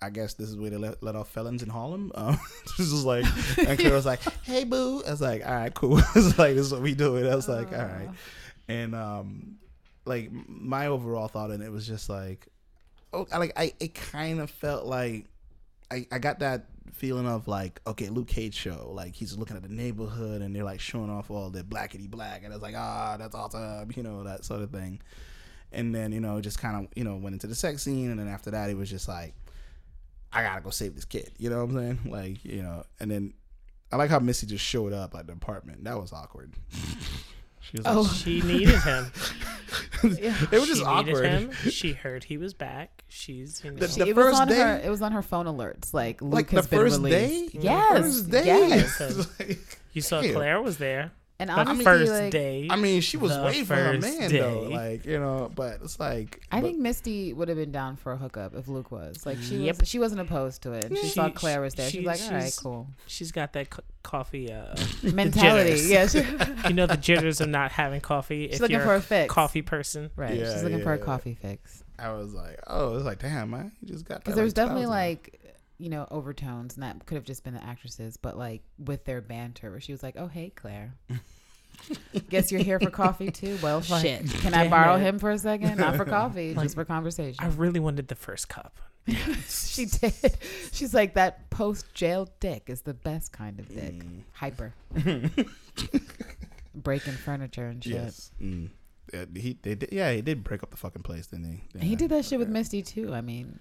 I guess this is where they let, let off felons in Harlem. Um, this was like, and Claire was like, hey, boo. I was like, all right, cool. I was like, this is what we do. And I was uh, like, all right. And um, like my overall thought on it was just like, oh, like I, it kind of felt like I, I got that feeling of like, okay, Luke Cage show, like he's looking at the neighborhood and they're like showing off all the blackity black, and it's like, ah, oh, that's awesome, you know, that sort of thing. And then, you know, just kind of, you know, went into the sex scene, and then after that, it was just like, I gotta go save this kid, you know what I'm saying? Like, you know, and then I like how Misty just showed up at the apartment. That was awkward. She was oh, like, she needed him. It was just she awkward. Him. She heard he was back. She's you know. the, the it first was on day. Her, it was on her phone alerts. Like Luke like has the been first released. Day? Yes, the first day. Yes. Like, you saw damn. Claire was there. And the honestly, first like, day. I mean, she was waiting for her man day. though. Like you know, but it's like I but, think Misty would have been down for a hookup if Luke was. Like she yep. was, she wasn't opposed to it. And she, she saw Claire was there. She, she was like, all right, cool. She's got that. Co- coffee uh, mentality. Yes, you know the jitters of not having coffee. She's if looking you're for a fix. Coffee person, right? Yeah, she's looking yeah, for a yeah. coffee fix. I was like, oh, it's like, damn, man, you just got because there was like, definitely like, you know, overtones, and that could have just been the actresses, but like with their banter, where she was like, oh, hey, Claire. Guess you're here for coffee too. Well, like, shit. Can I borrow it. him for a second? Not for coffee, like, just for conversation. I really wanted the first cup. She did. She's like, that post-jail dick is the best kind of dick. Mm. Hyper. Breaking furniture and shit. Yes. Mm. Yeah, he, they did, yeah, he did break up the fucking place, didn't he? Yeah. He did that shit with Misty too. I mean,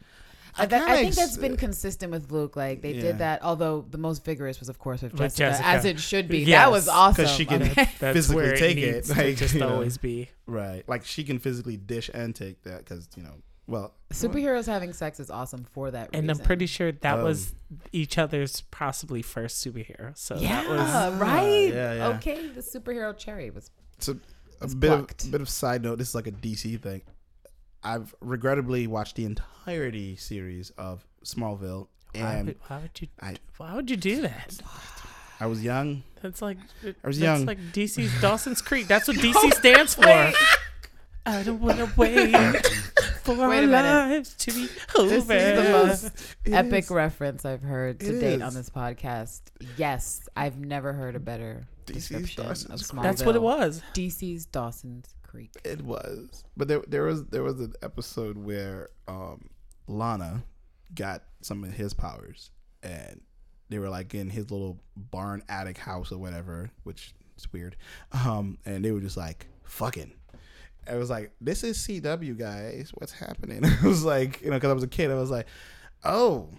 I, that, I think that's been consistent with Luke. Like they yeah. did that, although the most vigorous was, of course, with Jessica, with Jessica. as it should be. Yes. That was awesome. Because she can I mean, physically it take it. Like, just you know, always be right. Like she can physically dish and take that because you know. Well, superheroes well. having sex is awesome for that reason. And I'm pretty sure that um, was each other's possibly first superhero. So yeah, that was right. Uh, yeah, yeah. Okay, the superhero cherry was. So a was bit plucked. of bit of side note. This is like a D C thing. I've regrettably watched the entirety series of Smallville, and why would, why would you? I, why would you do that? I was young. That's like I was that's young. Like D C's Dawson's Creek. That's what D C stands for. I don't want to wait. Wait a minute. To be over. This is the most it epic is. reference I've heard to it date is. on this podcast. Yes, I've never heard a better D C's description Dawson's of Smallville. That's what it was. D C's Dawson's Creek. It was, but there there was there was an episode where um, Lana got some of his powers, and they were like in his little barn attic house or whatever, which is weird. Um, and they were just like fucking. I was like, this is C W, guys. What's happening? I was like, you know, because I was a kid. I was like, oh.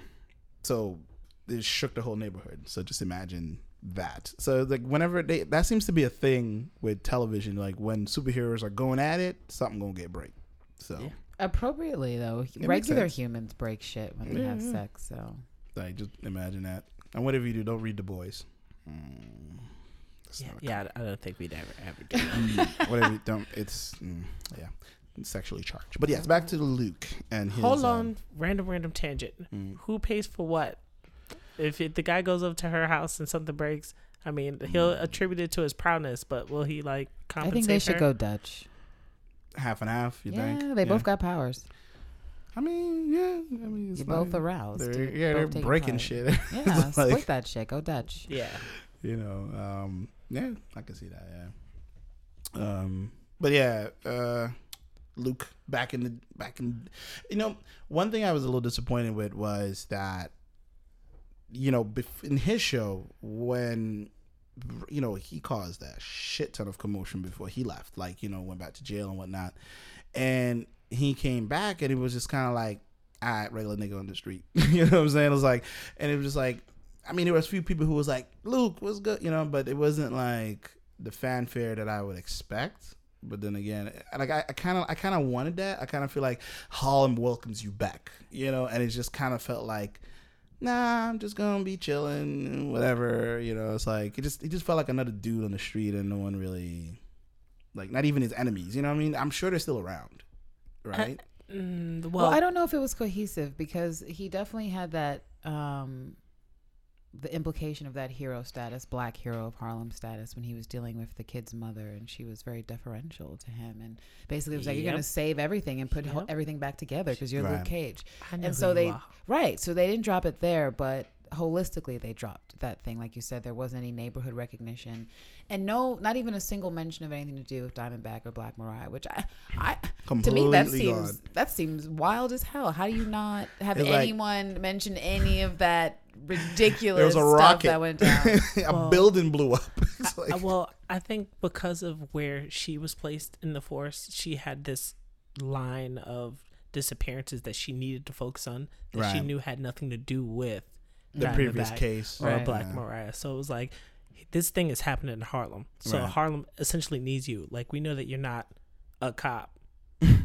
So it shook the whole neighborhood. So just imagine that. So like whenever they, that seems to be a thing with television. Like when superheroes are going at it, something going to get break. So yeah. Appropriately, though, it regular humans break shit when they yeah, have yeah. sex. So like, just imagine that. And whatever you do, don't read The Boys. Mm. Yeah, yeah, I don't think we'd ever, ever do that. Whatever you don't, it's, mm, yeah, it's sexually charged. But yes, back to Luke and his... Hold on, um, random, random tangent. Mm. Who pays for what? If it, the guy goes up to her house and something breaks, I mean, mm. he'll attribute it to his proudness, but will he, like, compensate I think they should her? go Dutch. Half and half, you yeah, think? Yeah, they both yeah. got powers. I mean, yeah. I mean, You're like, both aroused. They're, yeah, You're they're breaking part. shit. Yeah, split like, that shit. Go Dutch. Yeah. You know, um... yeah, I can see that, yeah. Um, but yeah, uh, Luke back in the back in you know, one thing I was a little disappointed with was that you know, in his show when you know, he caused a shit ton of commotion before he left, like, you know, went back to jail and whatnot. And he came back and it was just kind of like, all right, regular nigga on the street. You know what I'm saying? It was like and it was just like I mean, there was a few people who was like, Luke, what's good? You know, but it wasn't like the fanfare that I would expect. But then again, like I kind of I kind of wanted that. I kind of feel like Harlem welcomes you back, you know, and it just kind of felt like, nah, I'm just going to be chilling, whatever. You know, it's like it just it just felt like another dude on the street and no one really like not even his enemies. You know what I mean? I'm sure they're still around. Right. Mm, well, well, I don't know if it was cohesive because he definitely had that, um, the implication of that hero status, Black hero of Harlem status, when he was dealing with the kid's mother, and she was very deferential to him, and basically it was like, yep. you're going to save everything and put yep. ho- everything back together because you're right. Luke Cage. And so they, are. right, so they didn't drop it there, but holistically they dropped that thing. Like you said, there wasn't any neighborhood recognition, and no, not even a single mention of anything to do with Diamondback or Black Mariah, which I, I to me that seems gone. that seems wild as hell. How do you not have it's anyone like, mention any of that? Ridiculous there was a rocket. Stuff that went down. a well, building blew up. It's like... I, well, I think because of where she was placed in the force, she had this line of disappearances that she needed to focus on that right. she knew had nothing to do with the previous case or right. Black yeah. Mariah. So it was like, this thing is happening in Harlem. So right. Harlem essentially needs you. Like, we know that you're not a cop,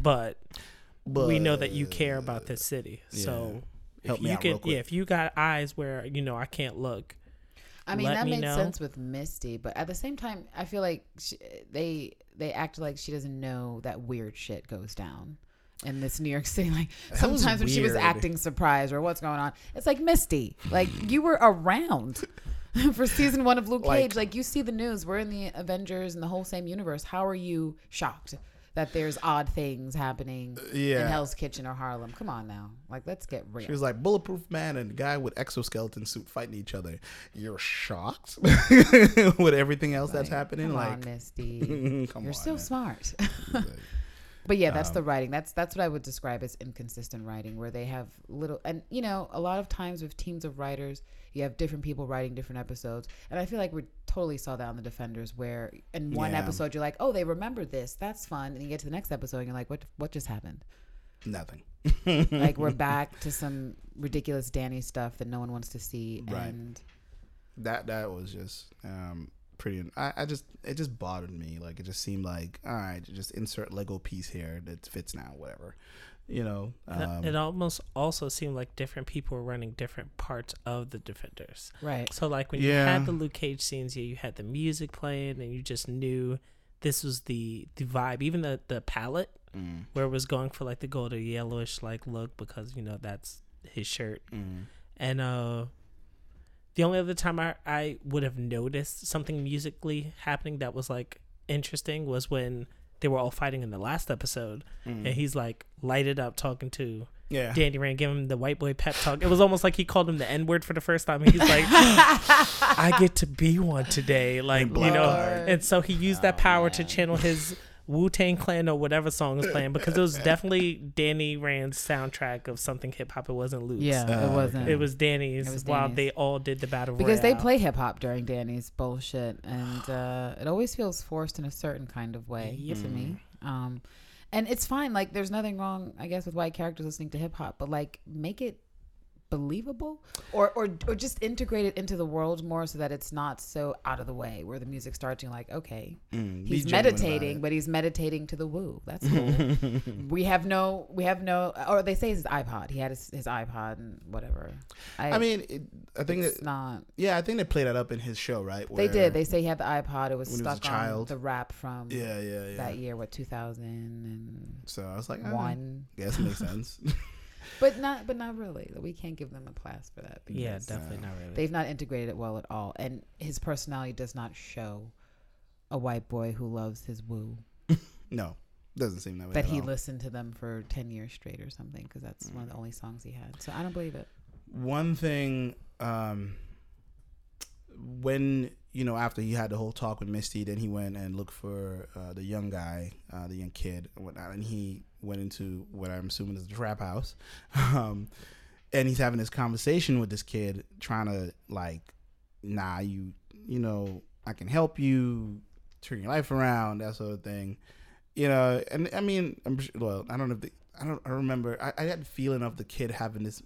but, but we know that you care about this city. Yeah. So... Help me you out could, real quick. Yeah, if you got eyes where, you know, I can't look. I mean, that me made know. sense with Misty, but at the same time, I feel like she, they they act like she doesn't know that weird shit goes down in this New York City. Like, that sometimes when she was acting surprised or what's going on, it's like, Misty, like, you were around for season one of Luke like, Cage. Like, you see the news. We're in the Avengers and the whole same universe. How are you shocked that there's odd things happening yeah. in Hell's Kitchen or Harlem? Come on now. Like, let's get real. She was like, Bulletproof Man and guy with exoskeleton suit fighting each other. You're shocked with everything else like, that's happening. Come like, on, Misty. come You're on, so man. smart. But yeah, that's um, the writing. That's that's what I would describe as inconsistent writing, where they have little, and you know, a lot of times with teams of writers, you have different people writing different episodes. And I feel like we totally saw that on The Defenders, where in one yeah. episode you're like, oh, they remember this. That's fun. And you get to the next episode and you're like, what what just happened? Nothing. Like, we're back to some ridiculous Danny stuff that no one wants to see. Right. And that that was just um pretty I, I just it just bothered me. Like, it just seemed like, all right, just insert Lego piece here that fits now, whatever, you know. Um, it almost also seemed like different people were running different parts of the Defenders, right? So like, when yeah. you had the Luke Cage scenes, yeah, you had the music playing and you just knew this was the the vibe, even the the palette mm. where it was going for like the gold or yellowish like look, because you know that's his shirt. mm. And uh the only other time I, I would have noticed something musically happening that was like interesting was when they were all fighting in the last episode, mm. and he's like lighted up talking to yeah. Danny Rand, giving him the white boy pep talk. It was almost like he called him the N-word for the first time. And he's like, I get to be one today, like, you know. And so he used oh, that power man. to channel his Wu-Tang Clan or whatever song was playing, because it was definitely Danny Rand's soundtrack of something hip-hop. It wasn't Luke's. Yeah, uh, it wasn't. It was Danny's, it was Danny's while they all did the battle royale. Because they play hip-hop during Danny's bullshit, and uh, it always feels forced in a certain kind of way mm. to me. Um, and it's fine. Like, there's nothing wrong, I guess, with white characters listening to hip-hop, but, like, make it believable, or, or or just integrate it into the world more, so that it's not so out of the way where the music starts and you're like, okay, mm, he's meditating, but he's meditating to the woo. That's cool. we have no we have no or they say his iPod, he had his, his iPod and whatever. I, I mean it, I think it's that, not yeah I think they played that up in his show, right? Where they did they say he had the iPod. It was stuck was on the rap from yeah, yeah, yeah. that year, what, two thousand, and so I was like, one I guess makes sense. But not, but not really. We can't give them a pass for that. Because, yeah, definitely uh, not really. They've not integrated it well at all, and his personality does not show a white boy who loves his woo. No, doesn't seem that way. That at he all. listened to them for ten years straight or something, because that's mm. one of the only songs he had. So I don't believe it. One thing, um, when you know, after he had the whole talk with Misty, then he went and looked for uh, the young guy, uh, the young kid, and whatnot, and he went into what I'm assuming is the trap house, um, and he's having this conversation with this kid, trying to like, nah, you, you know, I can help you turn your life around, that sort of thing, you know. And I mean, I'm well, I don't know if the, I don't, I remember, I, I had the feeling of the kid having this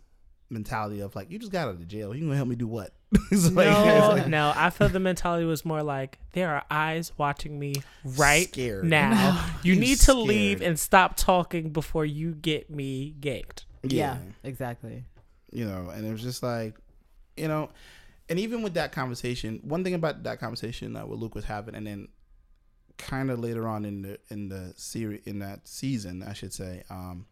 mentality of like, you just got out of jail, you gonna help me do what? It's like, no, it's like, no, I felt the mentality was more like, there are eyes watching me right scared. now. No, you need scared. to leave and stop talking before you get me ganked. Yeah, yeah, exactly. You know, and it was just like, you know, and even with that conversation, one thing about that conversation that uh, what Luke was having, and then kind of later on in the in the series, in that season, I should say, um,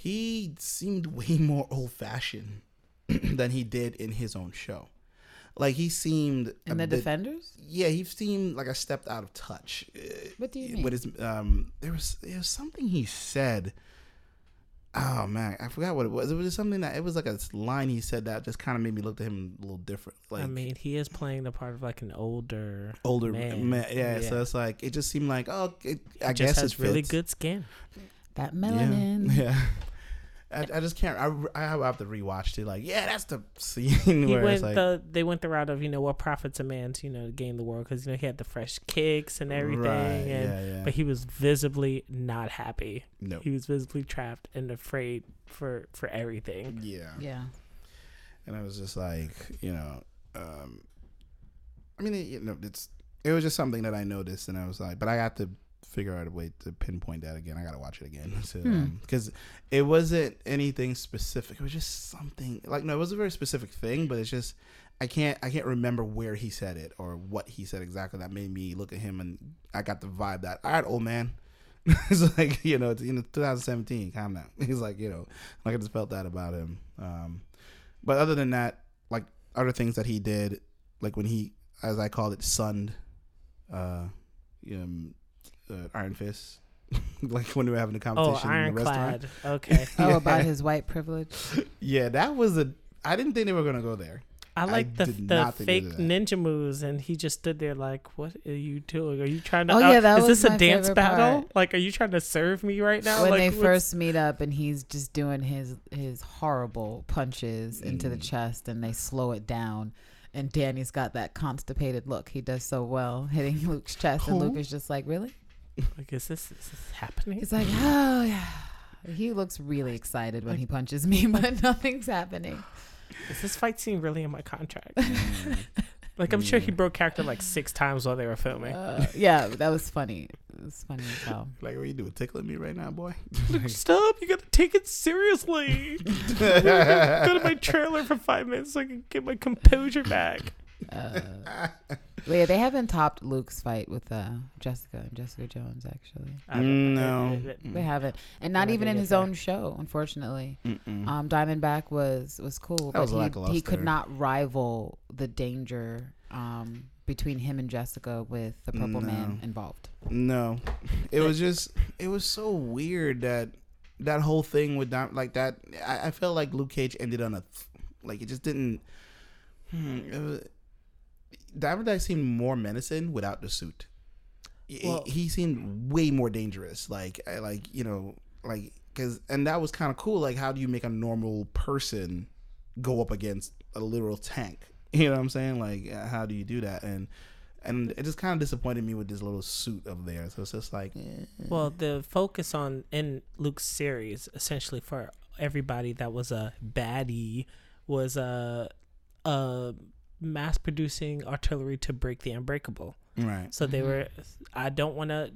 he seemed way more old-fashioned than he did in his own show. Like, he seemed... In the bit, Defenders? Yeah, he seemed like I stepped out of touch. What do you mean? With his, um, there, was, there was something he said. Oh, man. I forgot what it was. It was something that... It was like a line he said that just kind of made me look at him a little different. Like, I mean, he is playing the part of, like, an older... Older man. man yeah, yeah, so it's like... It just seemed like, oh, it, I guess it fits. He just has really good skin. That melanin. Yeah. yeah. I, I just can't. I, I have to rewatch it. Like, yeah, that's the scene where went it's like the, they went the route of, you know, what profits a man to, you know, gain the world, because, you know, he had the fresh kicks and everything, right, and yeah, yeah. but he was visibly not happy. No, nope. He was visibly trapped and afraid for for everything. Yeah, yeah. And I was just like, you know, um, I mean, it, you know, it's it was just something that I noticed, and I was like, but I have to figure out a way to pinpoint that again. I gotta watch it again because so, um, it wasn't anything specific. It was just something like no, it was a very specific thing, but it's just I can't I can't remember where he said it or what he said exactly. That made me look at him and I got the vibe that all right, old man. It's like you know, it's, you know, twenty seventeen. Calm down. He's like you know, like I just felt that about him. Um, but other than that, like other things that he did, like when he, as I called it, sunned. Uh, um. Uh, Iron Fist, like when we were having a competition oh, in the restaurant. Okay. yeah. Oh, about his white privilege. Yeah, that was a. I didn't think they were gonna go there. I like the, the fake ninja moves, and he just stood there like, "What are you doing? Are you trying to? Oh, out, yeah, that is was this my a dance battle? Part. Like, are you trying to serve me right now?" When like, they what's... first meet up, and he's just doing his his horrible punches mm. into the chest, and they slow it down. And Danny's got that constipated look. He does so well hitting Luke's chest, cool. and Luke is just like, "Really." Like, is this, is this happening? He's like, oh, yeah. He looks really excited when he punches me, but nothing's happening. Is this fight scene really in my contract? Mm. Like, I'm mm. sure he broke character like six times while they were filming. Uh, yeah, that was funny. It was funny as hell. Like, what are you doing? Tickling me right now, boy? Stop. You got to take it seriously. Go to my trailer for five minutes so I can get my composure back. Uh, yeah, they haven't topped Luke's fight with uh, Jessica and Jessica Jones, actually. I don't know. No, they haven't, and not even in his own show, unfortunately. Um, Diamondback was was cool, but he, he could not rival the danger um, between him and Jessica with the Purple Man involved. No, it was just it was so weird that that whole thing with Dime, like that. I, I felt like Luke Cage ended on a like it just didn't. Hmm, it was, Diamondback seemed more menacing without the suit. Well, he, he seemed way more dangerous. Like, like you know, like because and that was kind of cool. Like, how do you make a normal person go up against a literal tank? You know what I'm saying? Like, how do you do that? And and it just kind of disappointed me with this little suit up there. So it's just like, eh. Well, the focus on in Luke's series essentially for everybody that was a baddie was a uh mass producing artillery to break the unbreakable. Right. So they mm-hmm. were, I don't want to,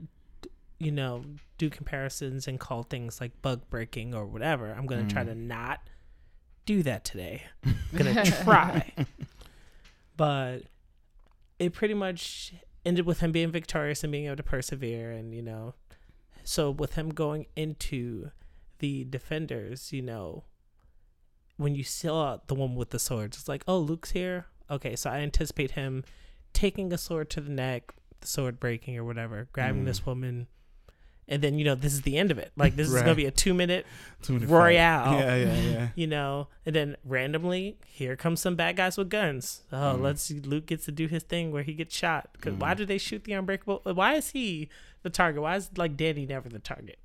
you know, do comparisons and call things like bug breaking or whatever. I'm going to mm. try to not do that today. I'm going to try. But it pretty much ended with him being victorious and being able to persevere. And, you know, so with him going into the Defenders, you know, when you saw the one with the swords, it's like, oh, Luke's here. Okay, so I anticipate him taking a sword to the neck, the sword breaking or whatever, grabbing mm. this woman, and then, you know, this is the end of it. Like, this right. is going to be a two-minute royale. Yeah, yeah, yeah. You know, and then randomly, here comes some bad guys with guns. Oh, mm. let's see. Luke gets to do his thing where he gets shot. Because mm. why do they shoot the unbreakable? Why is he the target? Why is, like, Danny never the target?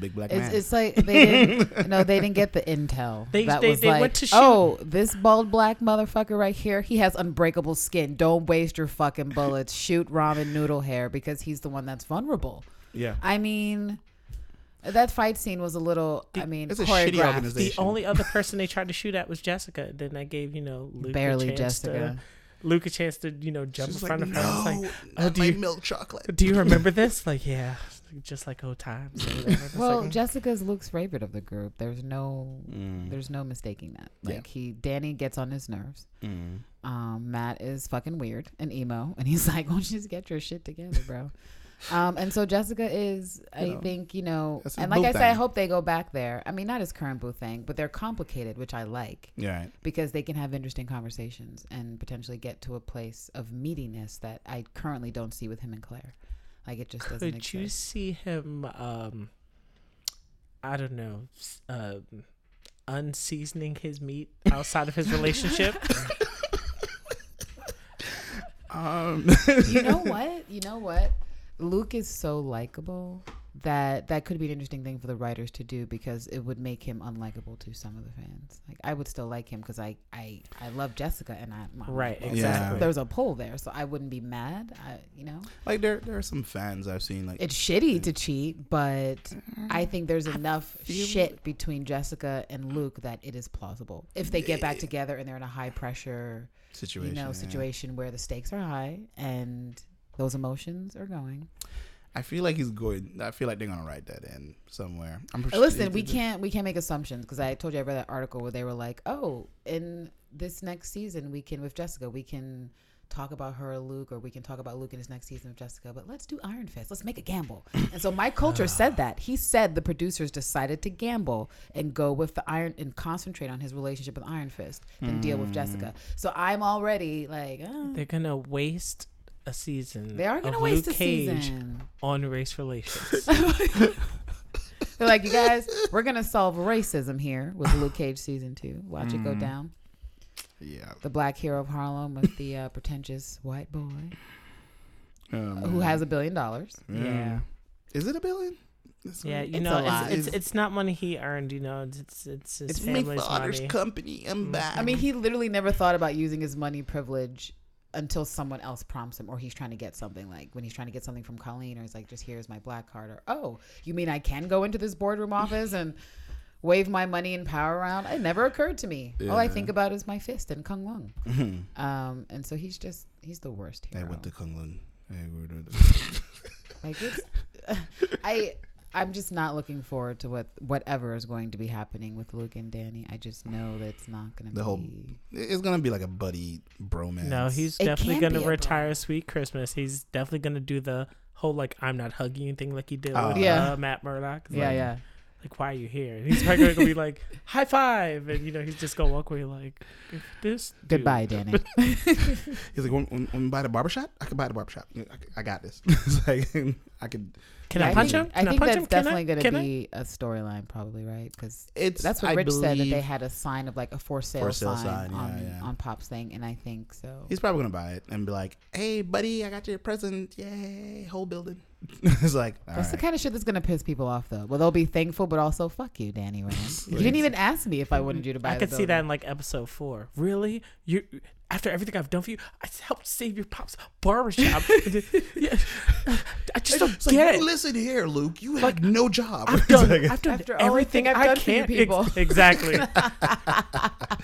Big black man. It's, it's like they didn't, no, they didn't get the intel. They, that they, was they like, went to shoot. Oh, this bald black motherfucker right here, he has unbreakable skin. Don't waste your fucking bullets. Shoot ramen noodle hair because he's the one that's vulnerable. Yeah, I mean, that fight scene was a little. The, I mean, it's a shitty organization. The only other person they tried to shoot at was Jessica. Then I gave you know Luke barely a chance Jessica. To, Luke a chance to you know jump She's in front like, of her. No, like, oh, do my you, milk chocolate. Do you remember this? Like, yeah. Just like old times. Well, like, Jessica's Luke's favorite of the group. There's no, mm. there's no mistaking that. Like yeah. he, Danny gets on his nerves. Mm. Um, Matt is fucking weird and emo, and he's like, "Won't you just get your shit together, bro?" Um, and so Jessica is, I you know, think, you know, and like I said, thing. I hope they go back there. I mean, not as current Boo thing, but they're complicated, which I like. Yeah. Right. Because they can have interesting conversations and potentially get to a place of meatiness that I currently don't see with him and Claire. Like, it just Could doesn't exist. Could you see him, um, I don't know, uh, unseasoning his meat outside of his relationship? um. You know what? You know what? Luke is so likable that that could be an interesting thing for the writers to do, because it would make him unlikable to some of the fans. Like, I would still like him because I, I, I love Jessica and I my right exactly. Yeah. There's a pull there, so I wouldn't be mad. I, you know, like there there are some fans I've seen like it's shitty and, to cheat, but I think there's enough shit between Jessica and Luke that it is plausible if they get back together and they're in a high pressure situation, you know, situation yeah. where the stakes are high and those emotions are going. I feel like he's good. I feel like they're gonna write that in somewhere. I'm sure Listen, we can't we can't make assumptions, because I told you I read that article where they were like, oh, in this next season we can with Jessica we can talk about her or Luke, or we can talk about Luke in his next season of Jessica, but let's do Iron Fist. Let's make a gamble. And so Mike Coulter said that. He said the producers decided to gamble and go with the Iron and concentrate on his relationship with Iron Fist than mm. deal with Jessica. So I'm already like oh. they're gonna waste. A season. They are going to waste Luke a Cage season on race relations. They're like, you guys, we're going to solve racism here with Luke Cage season two. Watch mm. it go down. Yeah. The black hero of Harlem with the uh, pretentious white boy um, who has a billion dollars. Yeah. yeah. Is it a billion? It's yeah, you it's know, it's, it's, it's it's not money he earned. You know, it's it's it's, his it's my father's money. company. I'm back. I mean, he literally never thought about using his money privilege until someone else prompts him, or he's trying to get something, like when he's trying to get something from Colleen, or he's like, just here's my black card, or oh, you mean I can go into this boardroom office and wave my money and power around? It never occurred to me. Yeah. All I think about is my fist and Kun-Lun. Mm-hmm. Um, and so he's just, he's the worst hero. I went to Kun-Lun. Like it's, I, I'm just not looking forward to what whatever is going to be happening with Luke and Danny. I just know that it's not going to be... The whole... It's going to be like a buddy bromance. No, he's it definitely going to retire bro. Sweet Christmas. He's definitely going to do the whole, like, I'm not hugging you thing like he did oh. with yeah. uh, Matt Murdock. Like, yeah, yeah. Like, why are you here? And he's probably going to be like, high five! And, you know, he's just going to walk away like, if this... Dude. Goodbye, Danny. He's like, when, when, when we buy the barbershop? I can buy the barbershop. I, I got this. It's like, I could... Can I, I punch think, him? Can I think I punch that's him? definitely going to be I? a storyline, probably, right? Because that's what Rich said, that they had a sign of like a for sale, for sale sign, sign on, yeah, yeah. on Pop's thing, and I think so. He's probably going to buy it and be like, "Hey, buddy, I got you a present! Yay, whole building!" It's like all that's right. the kind of shit that's going to piss people off, though. Well, they'll be thankful, but also fuck you, Danny Rand. You didn't even ask me if I wanted you to buy. I could building. see that in like episode four. Really, you. After everything I've done for you, I helped save your pop's barbershop. yeah. I just don't it's get like, it. Listen here, Luke. You like, had no job. I've done, like, I've done after everything I've done I can. For you people. Ex- exactly. Oh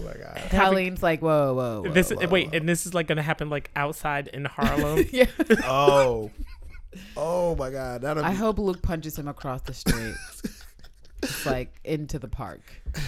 my God. Colleen's like, whoa, whoa, whoa, this, whoa Wait, whoa. and this is like going to happen like outside in Harlem. yeah. Oh. Oh my God. That'll I be... hope Luke punches him across the street. It's like into the park.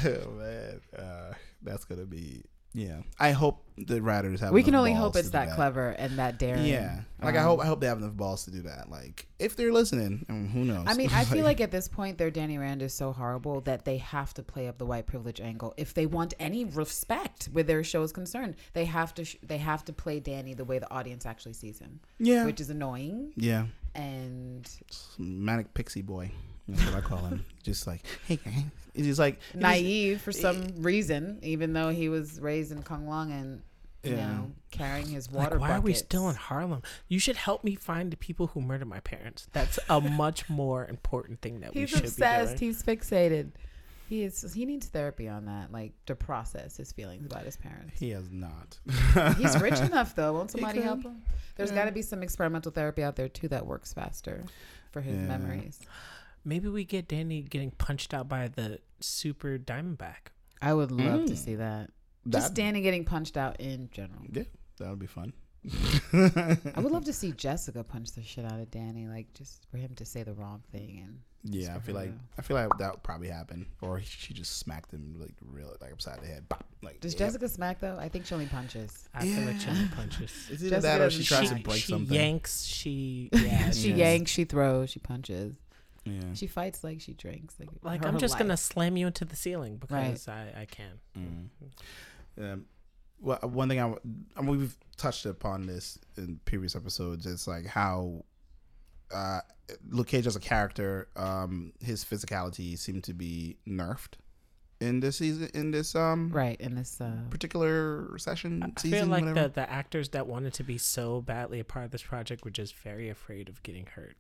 Oh man, uh, that's gonna be. Yeah, I hope the writers have. We can only hope it's that, that clever and that daring. Yeah, like um, I hope I hope they have enough balls to do that. Like if they're listening, I mean, who knows? I mean, I feel like at this point, their Danny Rand is so horrible that they have to play up the white privilege angle if they want any respect where their show is concerned. They have to sh- they have to play Danny the way the audience actually sees him. Yeah, which is annoying. Yeah, and manic pixie boy. That's what I call him. Just like, hey, he's like naive was, for some it, reason, even though he was raised in Kun-Lun and you yeah. know carrying his water. Like, why buckets. Are we still in Harlem? You should help me find the people who murdered my parents. That's a much more important thing that he's we should obsessed. Be doing. He's fixated. He is. He needs therapy on that, like to process his feelings about his parents. He has not. He's rich enough though. Won't somebody help him? There's yeah. got to be some experimental therapy out there too that works faster for his yeah. memories. Maybe we get Danny getting punched out by the super Diamondback. I would love mm. to see that. That'd Just Danny getting punched out in general. Yeah, that would be fun. I would love to see Jessica punch the shit out of Danny, like just for him to say the wrong thing and Yeah, I feel like that. I feel like that would probably happen, or she just smacked him like real, like upside the head. Bop, like, does yeah. Jessica smack though? I think she only punches. I yeah. feel like she only punches. Is it that, or she tries she, to break she something? Yanks, she yeah, she yes. yanks, she throws, she punches. Yeah, she fights like she drinks. Like, like her, I'm just gonna slam you into the ceiling because right. I I can. Mm-hmm. Um, well, one thing I, I mean, we've touched upon this in previous episodes. It's like how. Uh, Luke Cage as a character, um, his physicality seemed to be nerfed in this season. In this, um, right, in this uh, particular session, I season, feel like whatever. the the actors that wanted to be so badly a part of this project were just very afraid of getting hurt.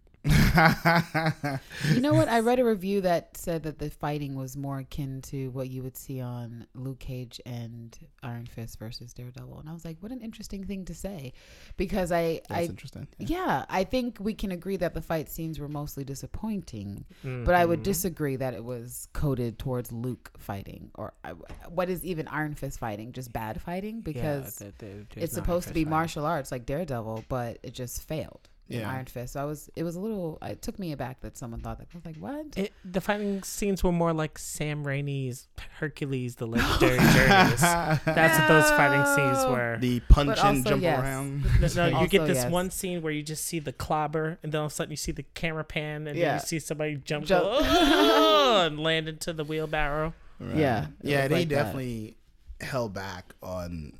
You know what? I read a review that said that the fighting was more akin to what you would see on Luke Cage and Iron Fist versus Daredevil, and I was like, what an interesting thing to say, because I, That's I interesting. Yeah. yeah, I think we can agree that the fight scenes were mostly disappointing, mm-hmm. but I would disagree that it was coded towards Luke fighting or I, what is even Iron Fist fighting, just bad fighting, because yeah, the, the, it's supposed to be fighting. Martial arts like Daredevil, but it just failed. Yeah. Iron Fist. So I was. It was a little. It took me aback that someone thought that. I was like, "What?" It, the fighting scenes were more like Sam Raimi's Hercules: The Legendary Journeys. That's no! what those fighting scenes were. The punch also, and jump yes. around. No, no you also, get this yes. one scene where you just see the clobber, and then all of a sudden you see the camera pan, and yeah. then you see somebody jump, jump. Go, oh, and land into the wheelbarrow. Right. Yeah, yeah. They like definitely that. held back on,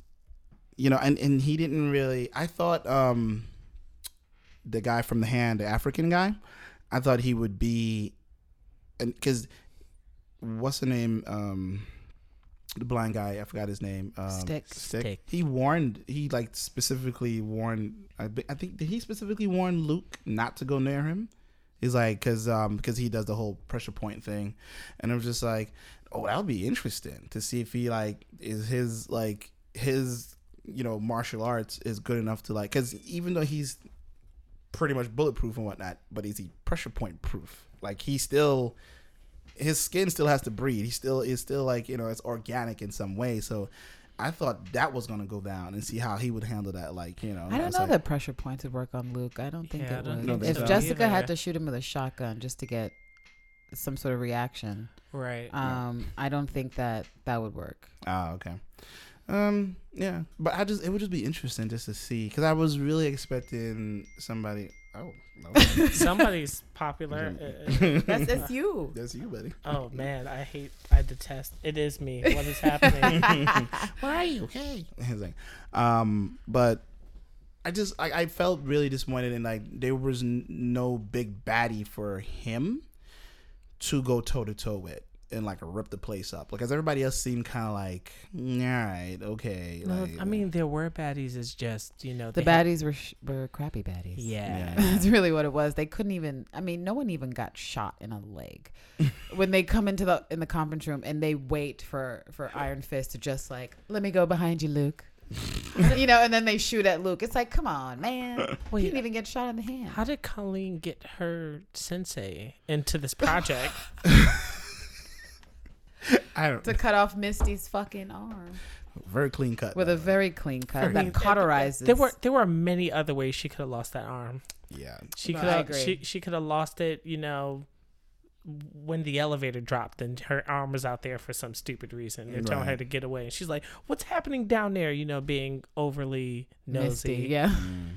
you know, and and he didn't really. I thought. um The guy from The Hand, the African guy, I thought he would be, and because what's the name? Um, the blind guy, I forgot his name. Um, Stick. Stick. Stick. He warned. He like specifically warned. I, I think did he specifically warn Luke not to go near him? He's like, because um, because he does the whole pressure point thing, and I was just like, oh, that'll be interesting to see if he like is his like his you know martial arts is good enough to like because even though he's pretty much bulletproof and whatnot, but is he pressure point proof? Like he still, his skin still has to breathe. He still is still like, you know, it's organic in some way. So I thought that was going to go down and see how he would handle that. Like, you know, I don't know like, that pressure point to work on Luke. I don't think yeah, it don't would. Think if so. Jessica had to shoot him with a shotgun just to get some sort of reaction. Right. Um, yeah. I don't think that that would work. Oh, okay. Um. Yeah, but I just it would just be interesting just to see because I was really expecting somebody. Oh, okay. Somebody's popular. that's, that's you. That's you, buddy. Oh man, I hate. I detest. It is me. What is happening? Where are you? Okay. Um. But I just I, I felt really disappointed and like there was n- no big baddie for him to go toe to toe with. And like rip the place up because like, everybody else seemed kind of like all right okay no, like, I mean there were baddies it's just you know the baddies had... were sh- were crappy baddies yeah, yeah. That's really what it was. They couldn't even I mean no one even got shot in a leg when they come into the in the conference room and they wait for for Iron Fist to just like let me go behind you Luke you know and then they shoot at Luke. It's like come on man. Well, he didn't even get shot in the hand. How did Colleen get her sensei into this project? I don't to know. Cut off Misty's fucking arm. Very clean cut. With a way. very clean cut very that clean. cauterizes. There were there were many other ways she could have lost that arm. Yeah, she could have she she could have lost it. You know, when the elevator dropped and her arm was out there for some stupid reason, they're right. telling her to get away, and she's like, "What's happening down there?" You know, being overly nosy. Misty, yeah, mm.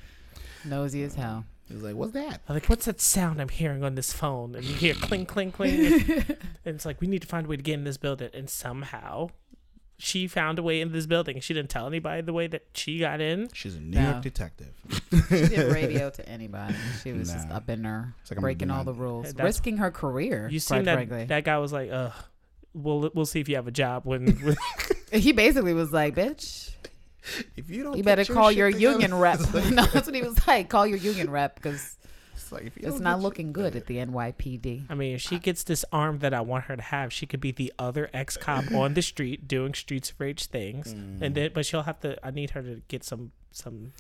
nosy as hell. He's like, what's that? I'm like, what's that sound I'm hearing on this phone? And you hear cling, cling, cling. And, and it's like, we need to find a way to get in this building. And somehow she found a way in this building. She didn't tell anybody the way that she got in. She's a New no. York detective. She didn't radio to anybody. She was nah. just up in there, like breaking all the rules, That's, risking her career. You seen that, that guy was like, "Ugh, we'll, we'll see if you have a job." When He basically was like, bitch. If you don't, you better your call your union together. rep. Like, no, that's what he was like. Call your union rep because it's, like it's not looking good there. At the N Y P D. I mean, if she gets this arm that I want her to have, she could be the other ex cop on the street doing Streets of Rage things, mm. and then but she'll have to. I need her to get some some.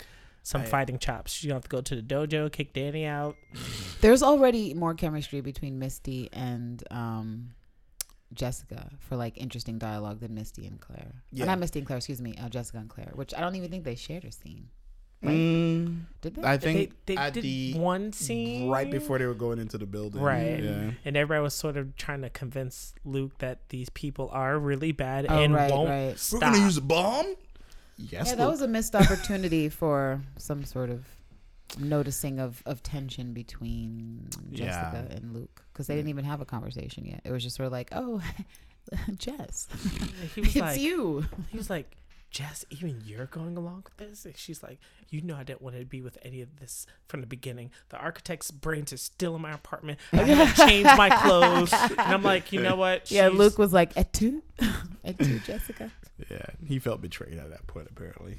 Some I, fighting chops. She don't have to go to the dojo, kick Danny out. There's already more chemistry between Misty and. Um, Jessica for like interesting dialogue than Misty and Claire. Yeah. Not Misty and Claire, excuse me, uh, Jessica and Claire, which I don't even think they shared a scene. Like, mm, did they, I think they, they at did the one scene right before they were going into the building, right? Yeah. And everybody was sort of trying to convince Luke that these people are really bad oh, and right, won't right. stop. We're gonna use a bomb. Yes, yeah, that Luke. was a missed opportunity for some sort of noticing of, of tension between Jessica yeah. and Luke, because they yeah. didn't even have a conversation yet. It was just sort of like, oh, Jess, he was it's like, you. He was like, Jess, even you're going along with this? And she's like, you know I didn't want to be with any of this from the beginning. The architect's brains are still in my apartment. I haven't changed my clothes. And I'm like, you know what? She's- yeah, Luke was like, et tu? Et tu, Jessica? Yeah, he felt betrayed at that point, apparently.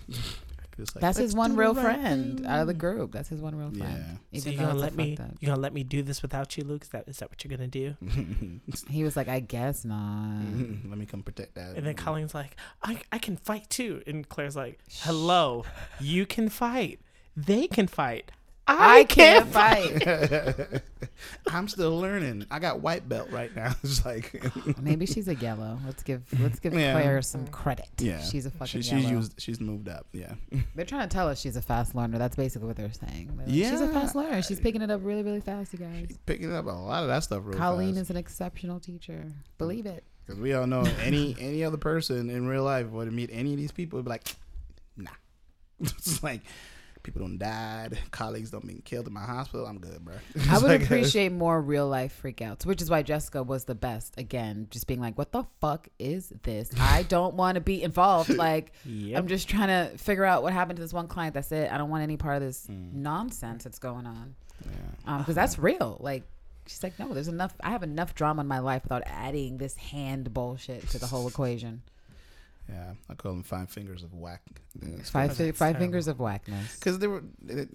Like, That's his one real right friend thing. Out of the group. That's his one real friend. Yeah. So you're gonna let me you gonna let me do this without you, Luke? Is that is that what you're gonna do? He was like, I guess not. Let me come protect that. And then Colleen's like, I I can fight too. And Claire's like, hello, you can fight. They can fight. I, I can't, can't fight. fight. I'm still learning. I got white belt right now. It's like maybe she's a yellow. Let's give let's give yeah. Claire some credit. Yeah. She's a fucking she, she's yellow. Used, she's moved up. Yeah. They're trying to tell us she's a fast learner. That's basically what they're saying. They're yeah. Like, she's a fast learner. She's picking it up really, really fast, you guys. She's picking up a lot of that stuff really Colleen fast. Is an exceptional teacher. Believe it. Because we all know any any other person in real life would meet any of these people would be like, nah. It's like people don't die, colleagues don't being killed in my hospital. I'm good, bro. I would like, appreciate more real life freakouts, which is why Jessica was the best. Again, just being like, what the fuck is this? I don't want to be involved. Like, yep. I'm just trying to figure out what happened to this one client. That's it. I don't want any part of this mm. nonsense that's going on. Yeah. Um, because that's real. Like, she's like, no, there's enough. I have enough drama in my life without adding this hand bullshit to the whole equation. Yeah, I call them five fingers of whack. Five fi- five fingers of whackness. Because there were, it,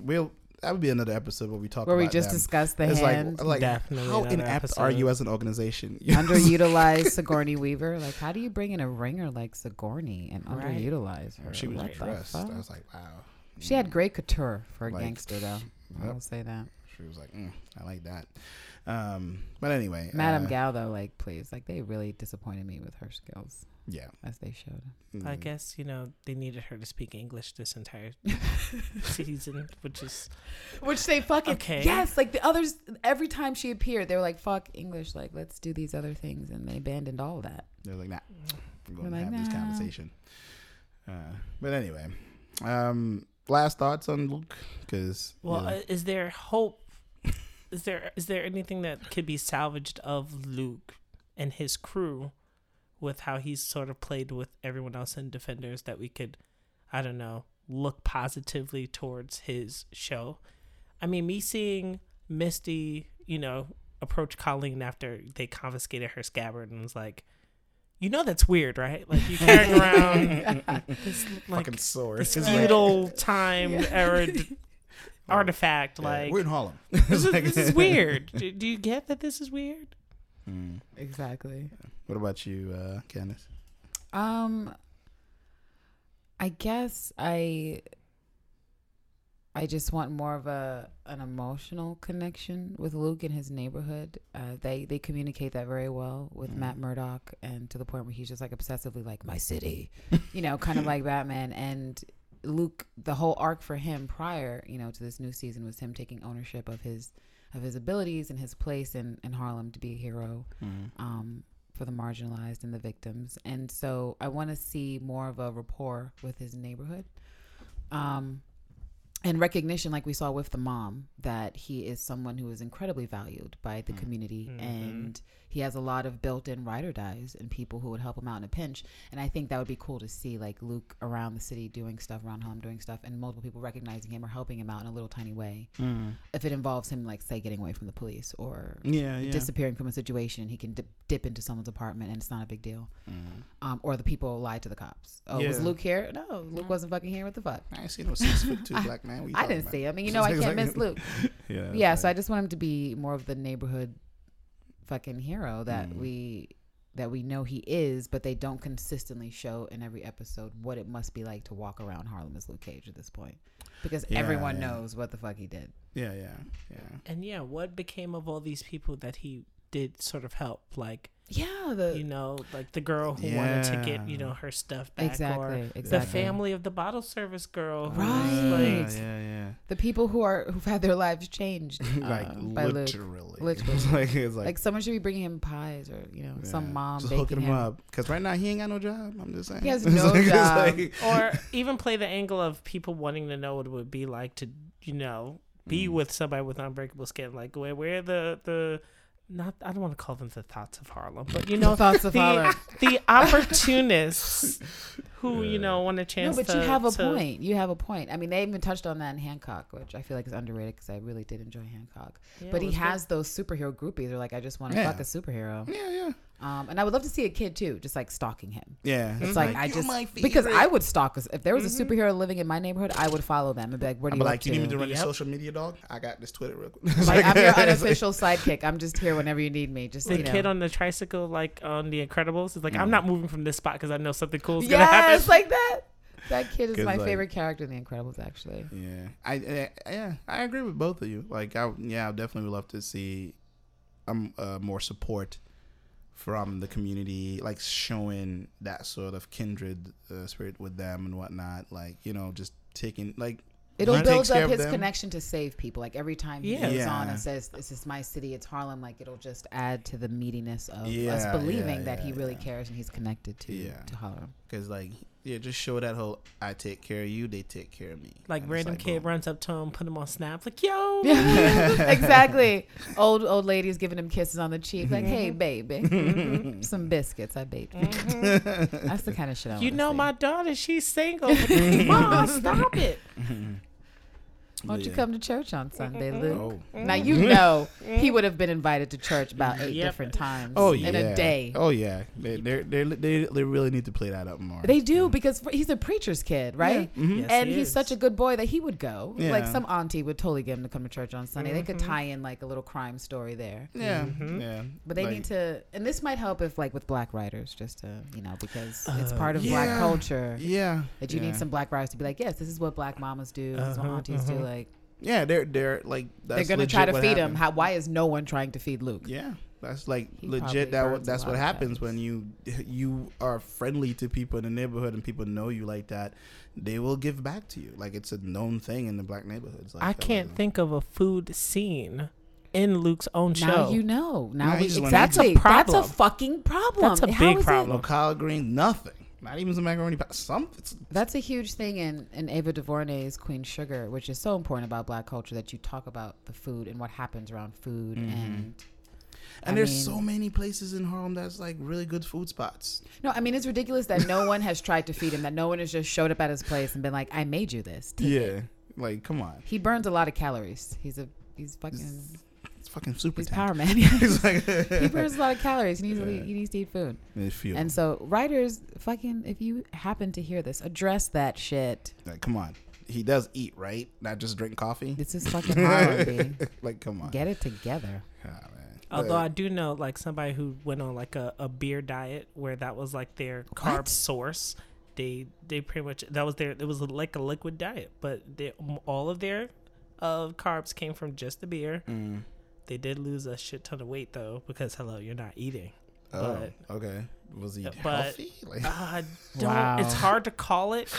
we'll that would be another episode where we talk where about where we just them. discuss the it's hand. Like, like Definitely how inept episode. Are you as an organization? Underutilized Sigourney Weaver. Like, how do you bring in a ringer like Sigourney and right. underutilize her? She was what dressed. I was like, wow. She mm. had great couture for a like, gangster, though. Yep. I will say that. She was like, mm, I like that. Um, but anyway, Madame uh, Gao though, like, please, like, they really disappointed me with her skills. Yeah, as they showed. Mm. I guess you know they needed her to speak English this entire season, which is which they fucking okay. Yes, like the others. Every time she appeared, they were like, "Fuck English, like let's do these other things," and they abandoned all of that. They're like, "Nah, we're going we're to like, have nah. this conversation." Uh, but anyway, um, last thoughts on Luke? Because well, you know, uh, is there hope? Is there is there anything that could be salvaged of Luke and his crew with how he's sort of played with everyone else in Defenders that we could, I don't know, look positively towards his show? I mean, me seeing Misty, you know, approach Colleen after they confiscated her scabbard and was like, you know that's weird, right? Like, you carrying around this like, fucking sword. This feudal time yeah. era... D- artifact yeah. like we're in Harlem. This, is, this is weird. Do, do you get that this is weird? Mm. Exactly. What about you, uh, Candace? Um, I guess I I just want more of a an emotional connection with Luke and his neighborhood. Uh, they they communicate that very well with mm. Matt Murdock, and to the point where he's just like obsessively like my city, you know, kind of like Batman. And Luke, the whole arc for him prior, you know, to this new season was him taking ownership of his of his abilities and his place in, in Harlem to be a hero mm. um, for the marginalized and the victims. And so I want to see more of a rapport with his neighborhood um, and recognition, like we saw with the mom, that he is someone who is incredibly valued by the mm. community mm-hmm. and he has a lot of built-in ride or dies and people who would help him out in a pinch. And I think that would be cool to see, like, Luke around the city doing stuff, around home doing stuff, and multiple people recognizing him or helping him out in a little tiny way. Mm. If it involves him, like, say, getting away from the police or yeah, yeah. disappearing from a situation, he can dip, dip into someone's apartment and it's not a big deal. Mm. Um, or the people lie to the cops. Oh, yeah. Was Luke here? No, Luke wasn't fucking here. What the fuck? I ain't seen no six foot two black man. What you I didn't about? See him. I mean, you know, I can't miss Luke. Yeah, yeah, so I just want him to be more of the neighborhood fucking hero that mm. we that we know he is, but they don't consistently show in every episode what it must be like to walk around Harlem as Luke Cage at this point, because yeah, everyone yeah. knows what the fuck he did. Yeah, yeah, yeah. And yeah, what became of all these people that he did sort of help? Like Yeah, the, you know, like the girl who yeah. wanted to get, you know, her stuff back, exactly, or exactly. the family of the bottle service girl, right? Like, yeah, yeah, yeah. The people who are who've had their lives changed, like uh, by literally, Luke. literally. like, it's like, like someone should be bringing him pies, or you know, yeah. some mom just hooking him, him up, because right now he ain't got no job. I'm just saying, he has no like, job. Like, or even play the angle of people wanting to know what it would be like to, you know, be mm. with somebody with unbreakable skin, like where where the the. Not, I don't want to call them the Thoughts of Harlem, but you know, the Thoughts of the, Harlem, the opportunists who yeah. you know want a chance. No, but to, you have a to, point. You have a point. I mean, they even touched on that in Hancock, which I feel like is underrated because I really did enjoy Hancock. Yeah, but he has good. those superhero groupies. They're like, I just want to yeah. fuck a superhero. Yeah, yeah. Um, and I would love to see a kid too, just like stalking him. Yeah, it's like, like I just because I would stalk if there was mm-hmm. a superhero living in my neighborhood. I would follow them and be like, "Where do you?" But like, you need me to run yep. your social media, dog? I got this Twitter real quick. Like, I'm your unofficial sidekick. I'm just here whenever you need me. Just the you know. kid on the tricycle, like on The Incredibles, is like, mm-hmm. "I'm not moving from this spot because I know something cool is yes, gonna happen." It's like that. That kid is my like, favorite character in The Incredibles, actually. Yeah, I, I yeah I agree with both of you. Like, I yeah, I definitely would love to see um uh, more support from the community, like showing that sort of kindred uh, spirit with them and whatnot, like, you know, just taking like it'll build up his connection to save people. Like every time he yeah. goes yeah. on and says, "This is my city, it's Harlem," like it'll just add to the meatiness of yeah, us believing yeah, yeah, that he really yeah. cares and he's connected to yeah. to Harlem. Because like yeah, just show that whole I take care of you, they take care of me. Like and random like, kid boom. runs up to him, put him on Snap, like yo, exactly. Old old ladies giving him kisses on the cheek, like mm-hmm. hey baby, mm-hmm. some biscuits, I baked. Mm-hmm. That's the kind of shit I. You know see. my daughter, she's single. Mom, stop it. Why don't you come to church on Sunday, Luke? Oh. Now, you know he would have been invited to church about eight yep. different times oh, yeah. in a day. Oh, yeah. They they they they really need to play that up more. They do, yeah. because he's a preacher's kid, right? Yeah. Mm-hmm. Yes, and he he's is. such a good boy that he would go. Yeah. Like, some auntie would totally get him to come to church on Sunday. Mm-hmm. They could tie in, like, a little crime story there. Yeah. Mm-hmm. yeah. But they like, need to, and this might help if, like, with black writers, just to, you know, because uh, it's part of yeah. black culture. Yeah. That you yeah. need some black writers to be like, yes, this is what black mamas do. This uh-huh, is what aunties uh-huh. do. Like, Like, yeah, they're they're like that's they're gonna try to feed happened. him. How? Why is no one trying to feed Luke? Yeah, that's like he legit. That that's what happens when you you are friendly to people in the neighborhood and people know you like that. They will give back to you. Like it's a known thing in the black neighborhoods. Like, I can't think of a food scene in Luke's own show. Now you know. Now no, we, exactly. That's a problem. That's a fucking problem. That's a How big problem. No collard green, nothing. Not even some macaroni pie. Some. That's a huge thing in, in Ava DuVernay's Queen Sugar, which is so important about black culture that you talk about the food and what happens around food mm-hmm. and. And I there's mean, so many places in Harlem that's like really good food spots. No, I mean, it's ridiculous that no one has tried to feed him, that no one has just showed up at his place and been like, I made you this. Take yeah. it. Like, come on. He burns a lot of calories. He's a, he's fucking. It's, fucking super he's tank. Power man. He's like he burns a lot of calories. He needs, yeah. to, he needs to eat food. And so writers, fucking, if you happen to hear this, address that shit. Like, come on, he does eat, right? Not just drink coffee. This is fucking hard. Like, come on, get it together. Oh, man. Although but, I do know, like, somebody who went on like a, a beer diet where that was like their carb what? source. They they pretty much that was their it was like a liquid diet, but they, all of their uh, carbs came from just the beer. Mm. They did lose a shit ton of weight though, because hello, you're not eating. Oh, but, okay. Was he but, healthy? Like, uh, don't, wow. It's hard to call it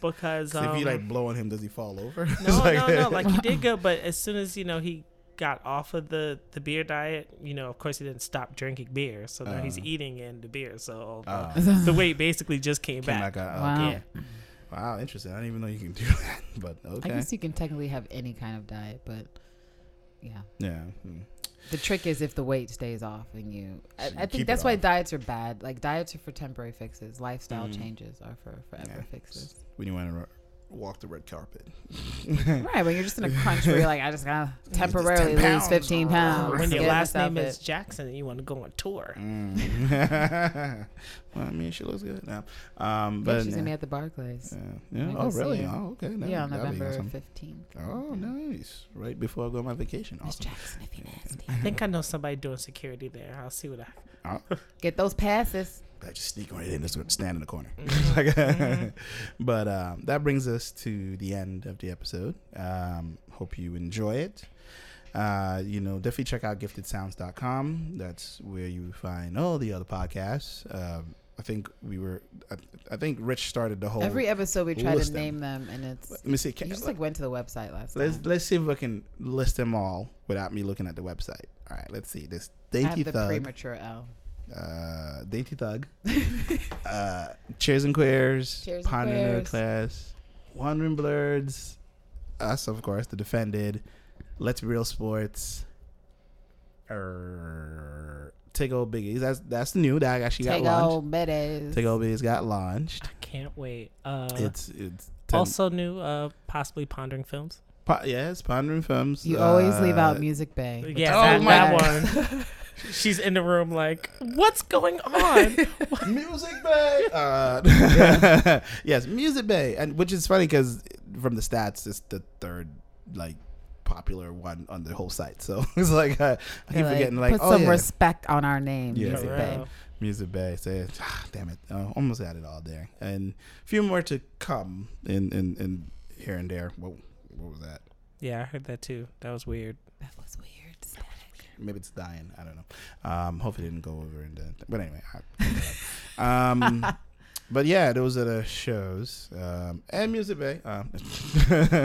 because um, if you like blowing him, does he fall over? No, like, no, no. Like he did good, but as soon as you know he got off of the, the beer diet, you know, of course he didn't stop drinking beer, so now uh, he's eating in the beer. So uh, the weight basically just came, came back. back uh, wow. Yeah. Wow, interesting. I didn't even know you can do that, but okay. I guess you can technically have any kind of diet, but. Yeah. Yeah. Hmm. The trick is if the weight stays off and you, I, so you I think that's why diets are bad. Like diets are for temporary fixes. Lifestyle mm. changes are for forever yeah. fixes. When you want to r- walk the red carpet. Right. When you're just in a crunch where you're like, I just got to temporarily lose fifteen pounds. When your last name is Jackson and you want to go on tour. Mm. Well, I mean, she looks good now. Um, but yeah, she's yeah. going to be at the Barclays. Yeah. yeah. Oh, really? Oh, okay. That'd, yeah, on November fifteenth. Oh, yeah. Nice. Right before I go on my vacation. Awesome. Jackson, if you nasty. I think I know somebody doing security there. I'll see what I... Oh. Get those passes. I just sneak right in. Just stand in the corner. Mm-hmm. Like, mm-hmm. But um, that brings us to the end of the episode. Um, hope you enjoy it. Uh, you know, definitely check out gifted sounds dot com. That's where you find all the other podcasts. Um, I think we were. I, I think Rich started the whole. Every episode we try to them. name them, and it's. Let me see. Can, you just like went to the website last let's, time. Let's see if we can list them all without me looking at the website. All right, let's see. This Dainty I have the Thug, premature L. Uh, Dainty Thug. uh, Cheers and Queers. Cheers and Queers. Class. Wandering Blurs. Us, of course, The Defended. Let's Be Real Sports. Er, Take Old Biggies. That's that's new. That actually got Take launched. Take Old Biddies. Take Old Biddies got launched. I can't wait. Uh, it's it's ten, also new. Uh, possibly Pondering Films. Po- yes, Pondering Films. You uh, always leave out Music Bay. Yeah, oh that, that one. She's in the room like, what's going on? Music Bay. Uh, yeah. Yes, Music Bay, and which is funny because from the stats, it's the third like. popular one on the whole site, so it's like uh, I keep like, forgetting. Like, put oh, some yeah. respect on our name, yeah, Music Bay. Music Bay. Say, ah, damn it, oh, almost had it all there, and a few more to come in in, in here and there. What what was that? Yeah, I heard that too. That was weird. That was weird. Static. Maybe it's dying. I don't know. Um, hopefully it didn't go over into. But anyway, I, um. But yeah, those are the shows. Um, and Music Bay. Um.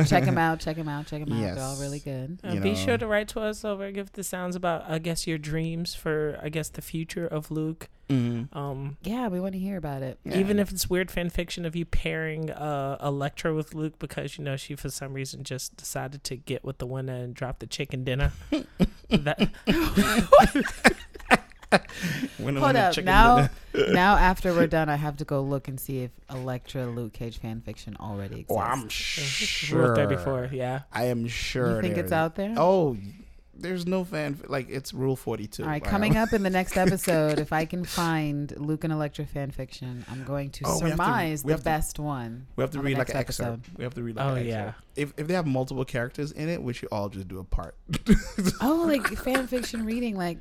check them out. Check them out. Check them out. Yes. They're all really good. Uh, be know. sure to write to us over Give the Sounds about, I guess, your dreams for, I guess, the future of Luke. Mm-hmm. Um, yeah, we want to hear about it. Yeah. Even if it's weird fan fiction of you pairing uh, Elektra with Luke because, you know, she for some reason just decided to get with the winner and drop the chicken dinner. that- When Hold up now! Now after we're done, I have to go look and see if Elektra Luke Cage fan fiction already exists. Oh, I'm sure. Rule thirty-four, yeah. I am sure. You think it's out there? Oh, there's no fan like it's Rule forty-two. All right, wow. Coming up in the next episode, if I can find Luke and Elektra fan fiction, I'm going to oh, surmise to, the to, best one. We have to on read like an episode. Excerpt. We have to read like oh, an excerpt. Yeah. If if they have multiple characters in it, we should all just do a part. Oh, like fan fiction reading, like.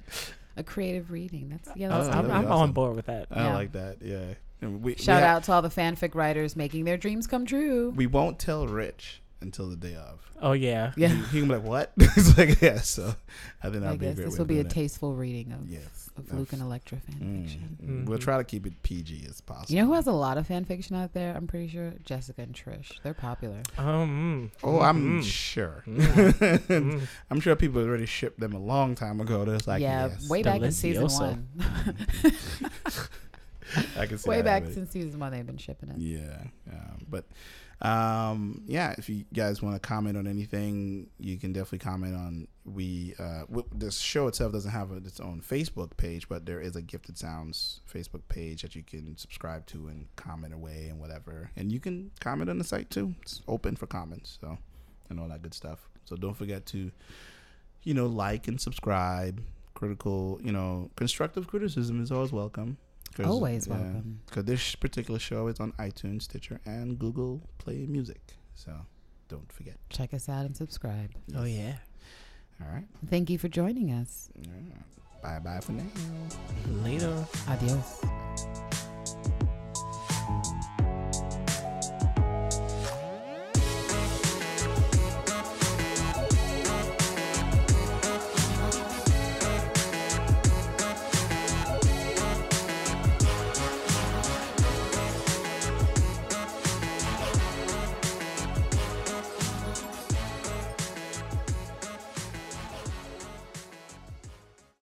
A creative reading. That's yeah. That's oh, I'm, I'm awesome. on board with that. I yeah. like that. Yeah. And we, Shout we have, out to all the fanfic writers making their dreams come true. We won't tell Rich until the day of. Oh yeah. Yeah. He, he can be like, "What?" It's like, yeah. So I think that'll be a great. This will be a that. tasteful reading of yes. of Luke and Elektra fanfiction. Mm. Mm-hmm. We'll try to keep it P G as possible. You know who has a lot of fanfiction out there? I'm pretty sure Jessica and Trish. They're popular. Um. Oh, mm-hmm. I'm sure. Mm-hmm. I'm sure people already shipped them a long time ago. There's like yeah, yes, way back in season one. I can see way back since season one they've been shipping it. Yeah, um, but. Um, yeah, if you guys want to comment on anything, you can definitely comment on we, uh, w- the show itself doesn't have a, its own Facebook page, but there is a Gifted Sounds Facebook page that you can subscribe to and comment away and whatever. And you can comment on the site too. It's open for comments. So, and all that good stuff. So don't forget to, you know, like and subscribe. Critical, you know, constructive criticism is always welcome. Always welcome. Because yeah, this particular show is on iTunes, Stitcher, and Google Play Music. So don't forget. Check us out and subscribe. Yes. Oh, yeah. All right. Thank you for joining us. Yeah. Bye-bye for now. Later. Adios.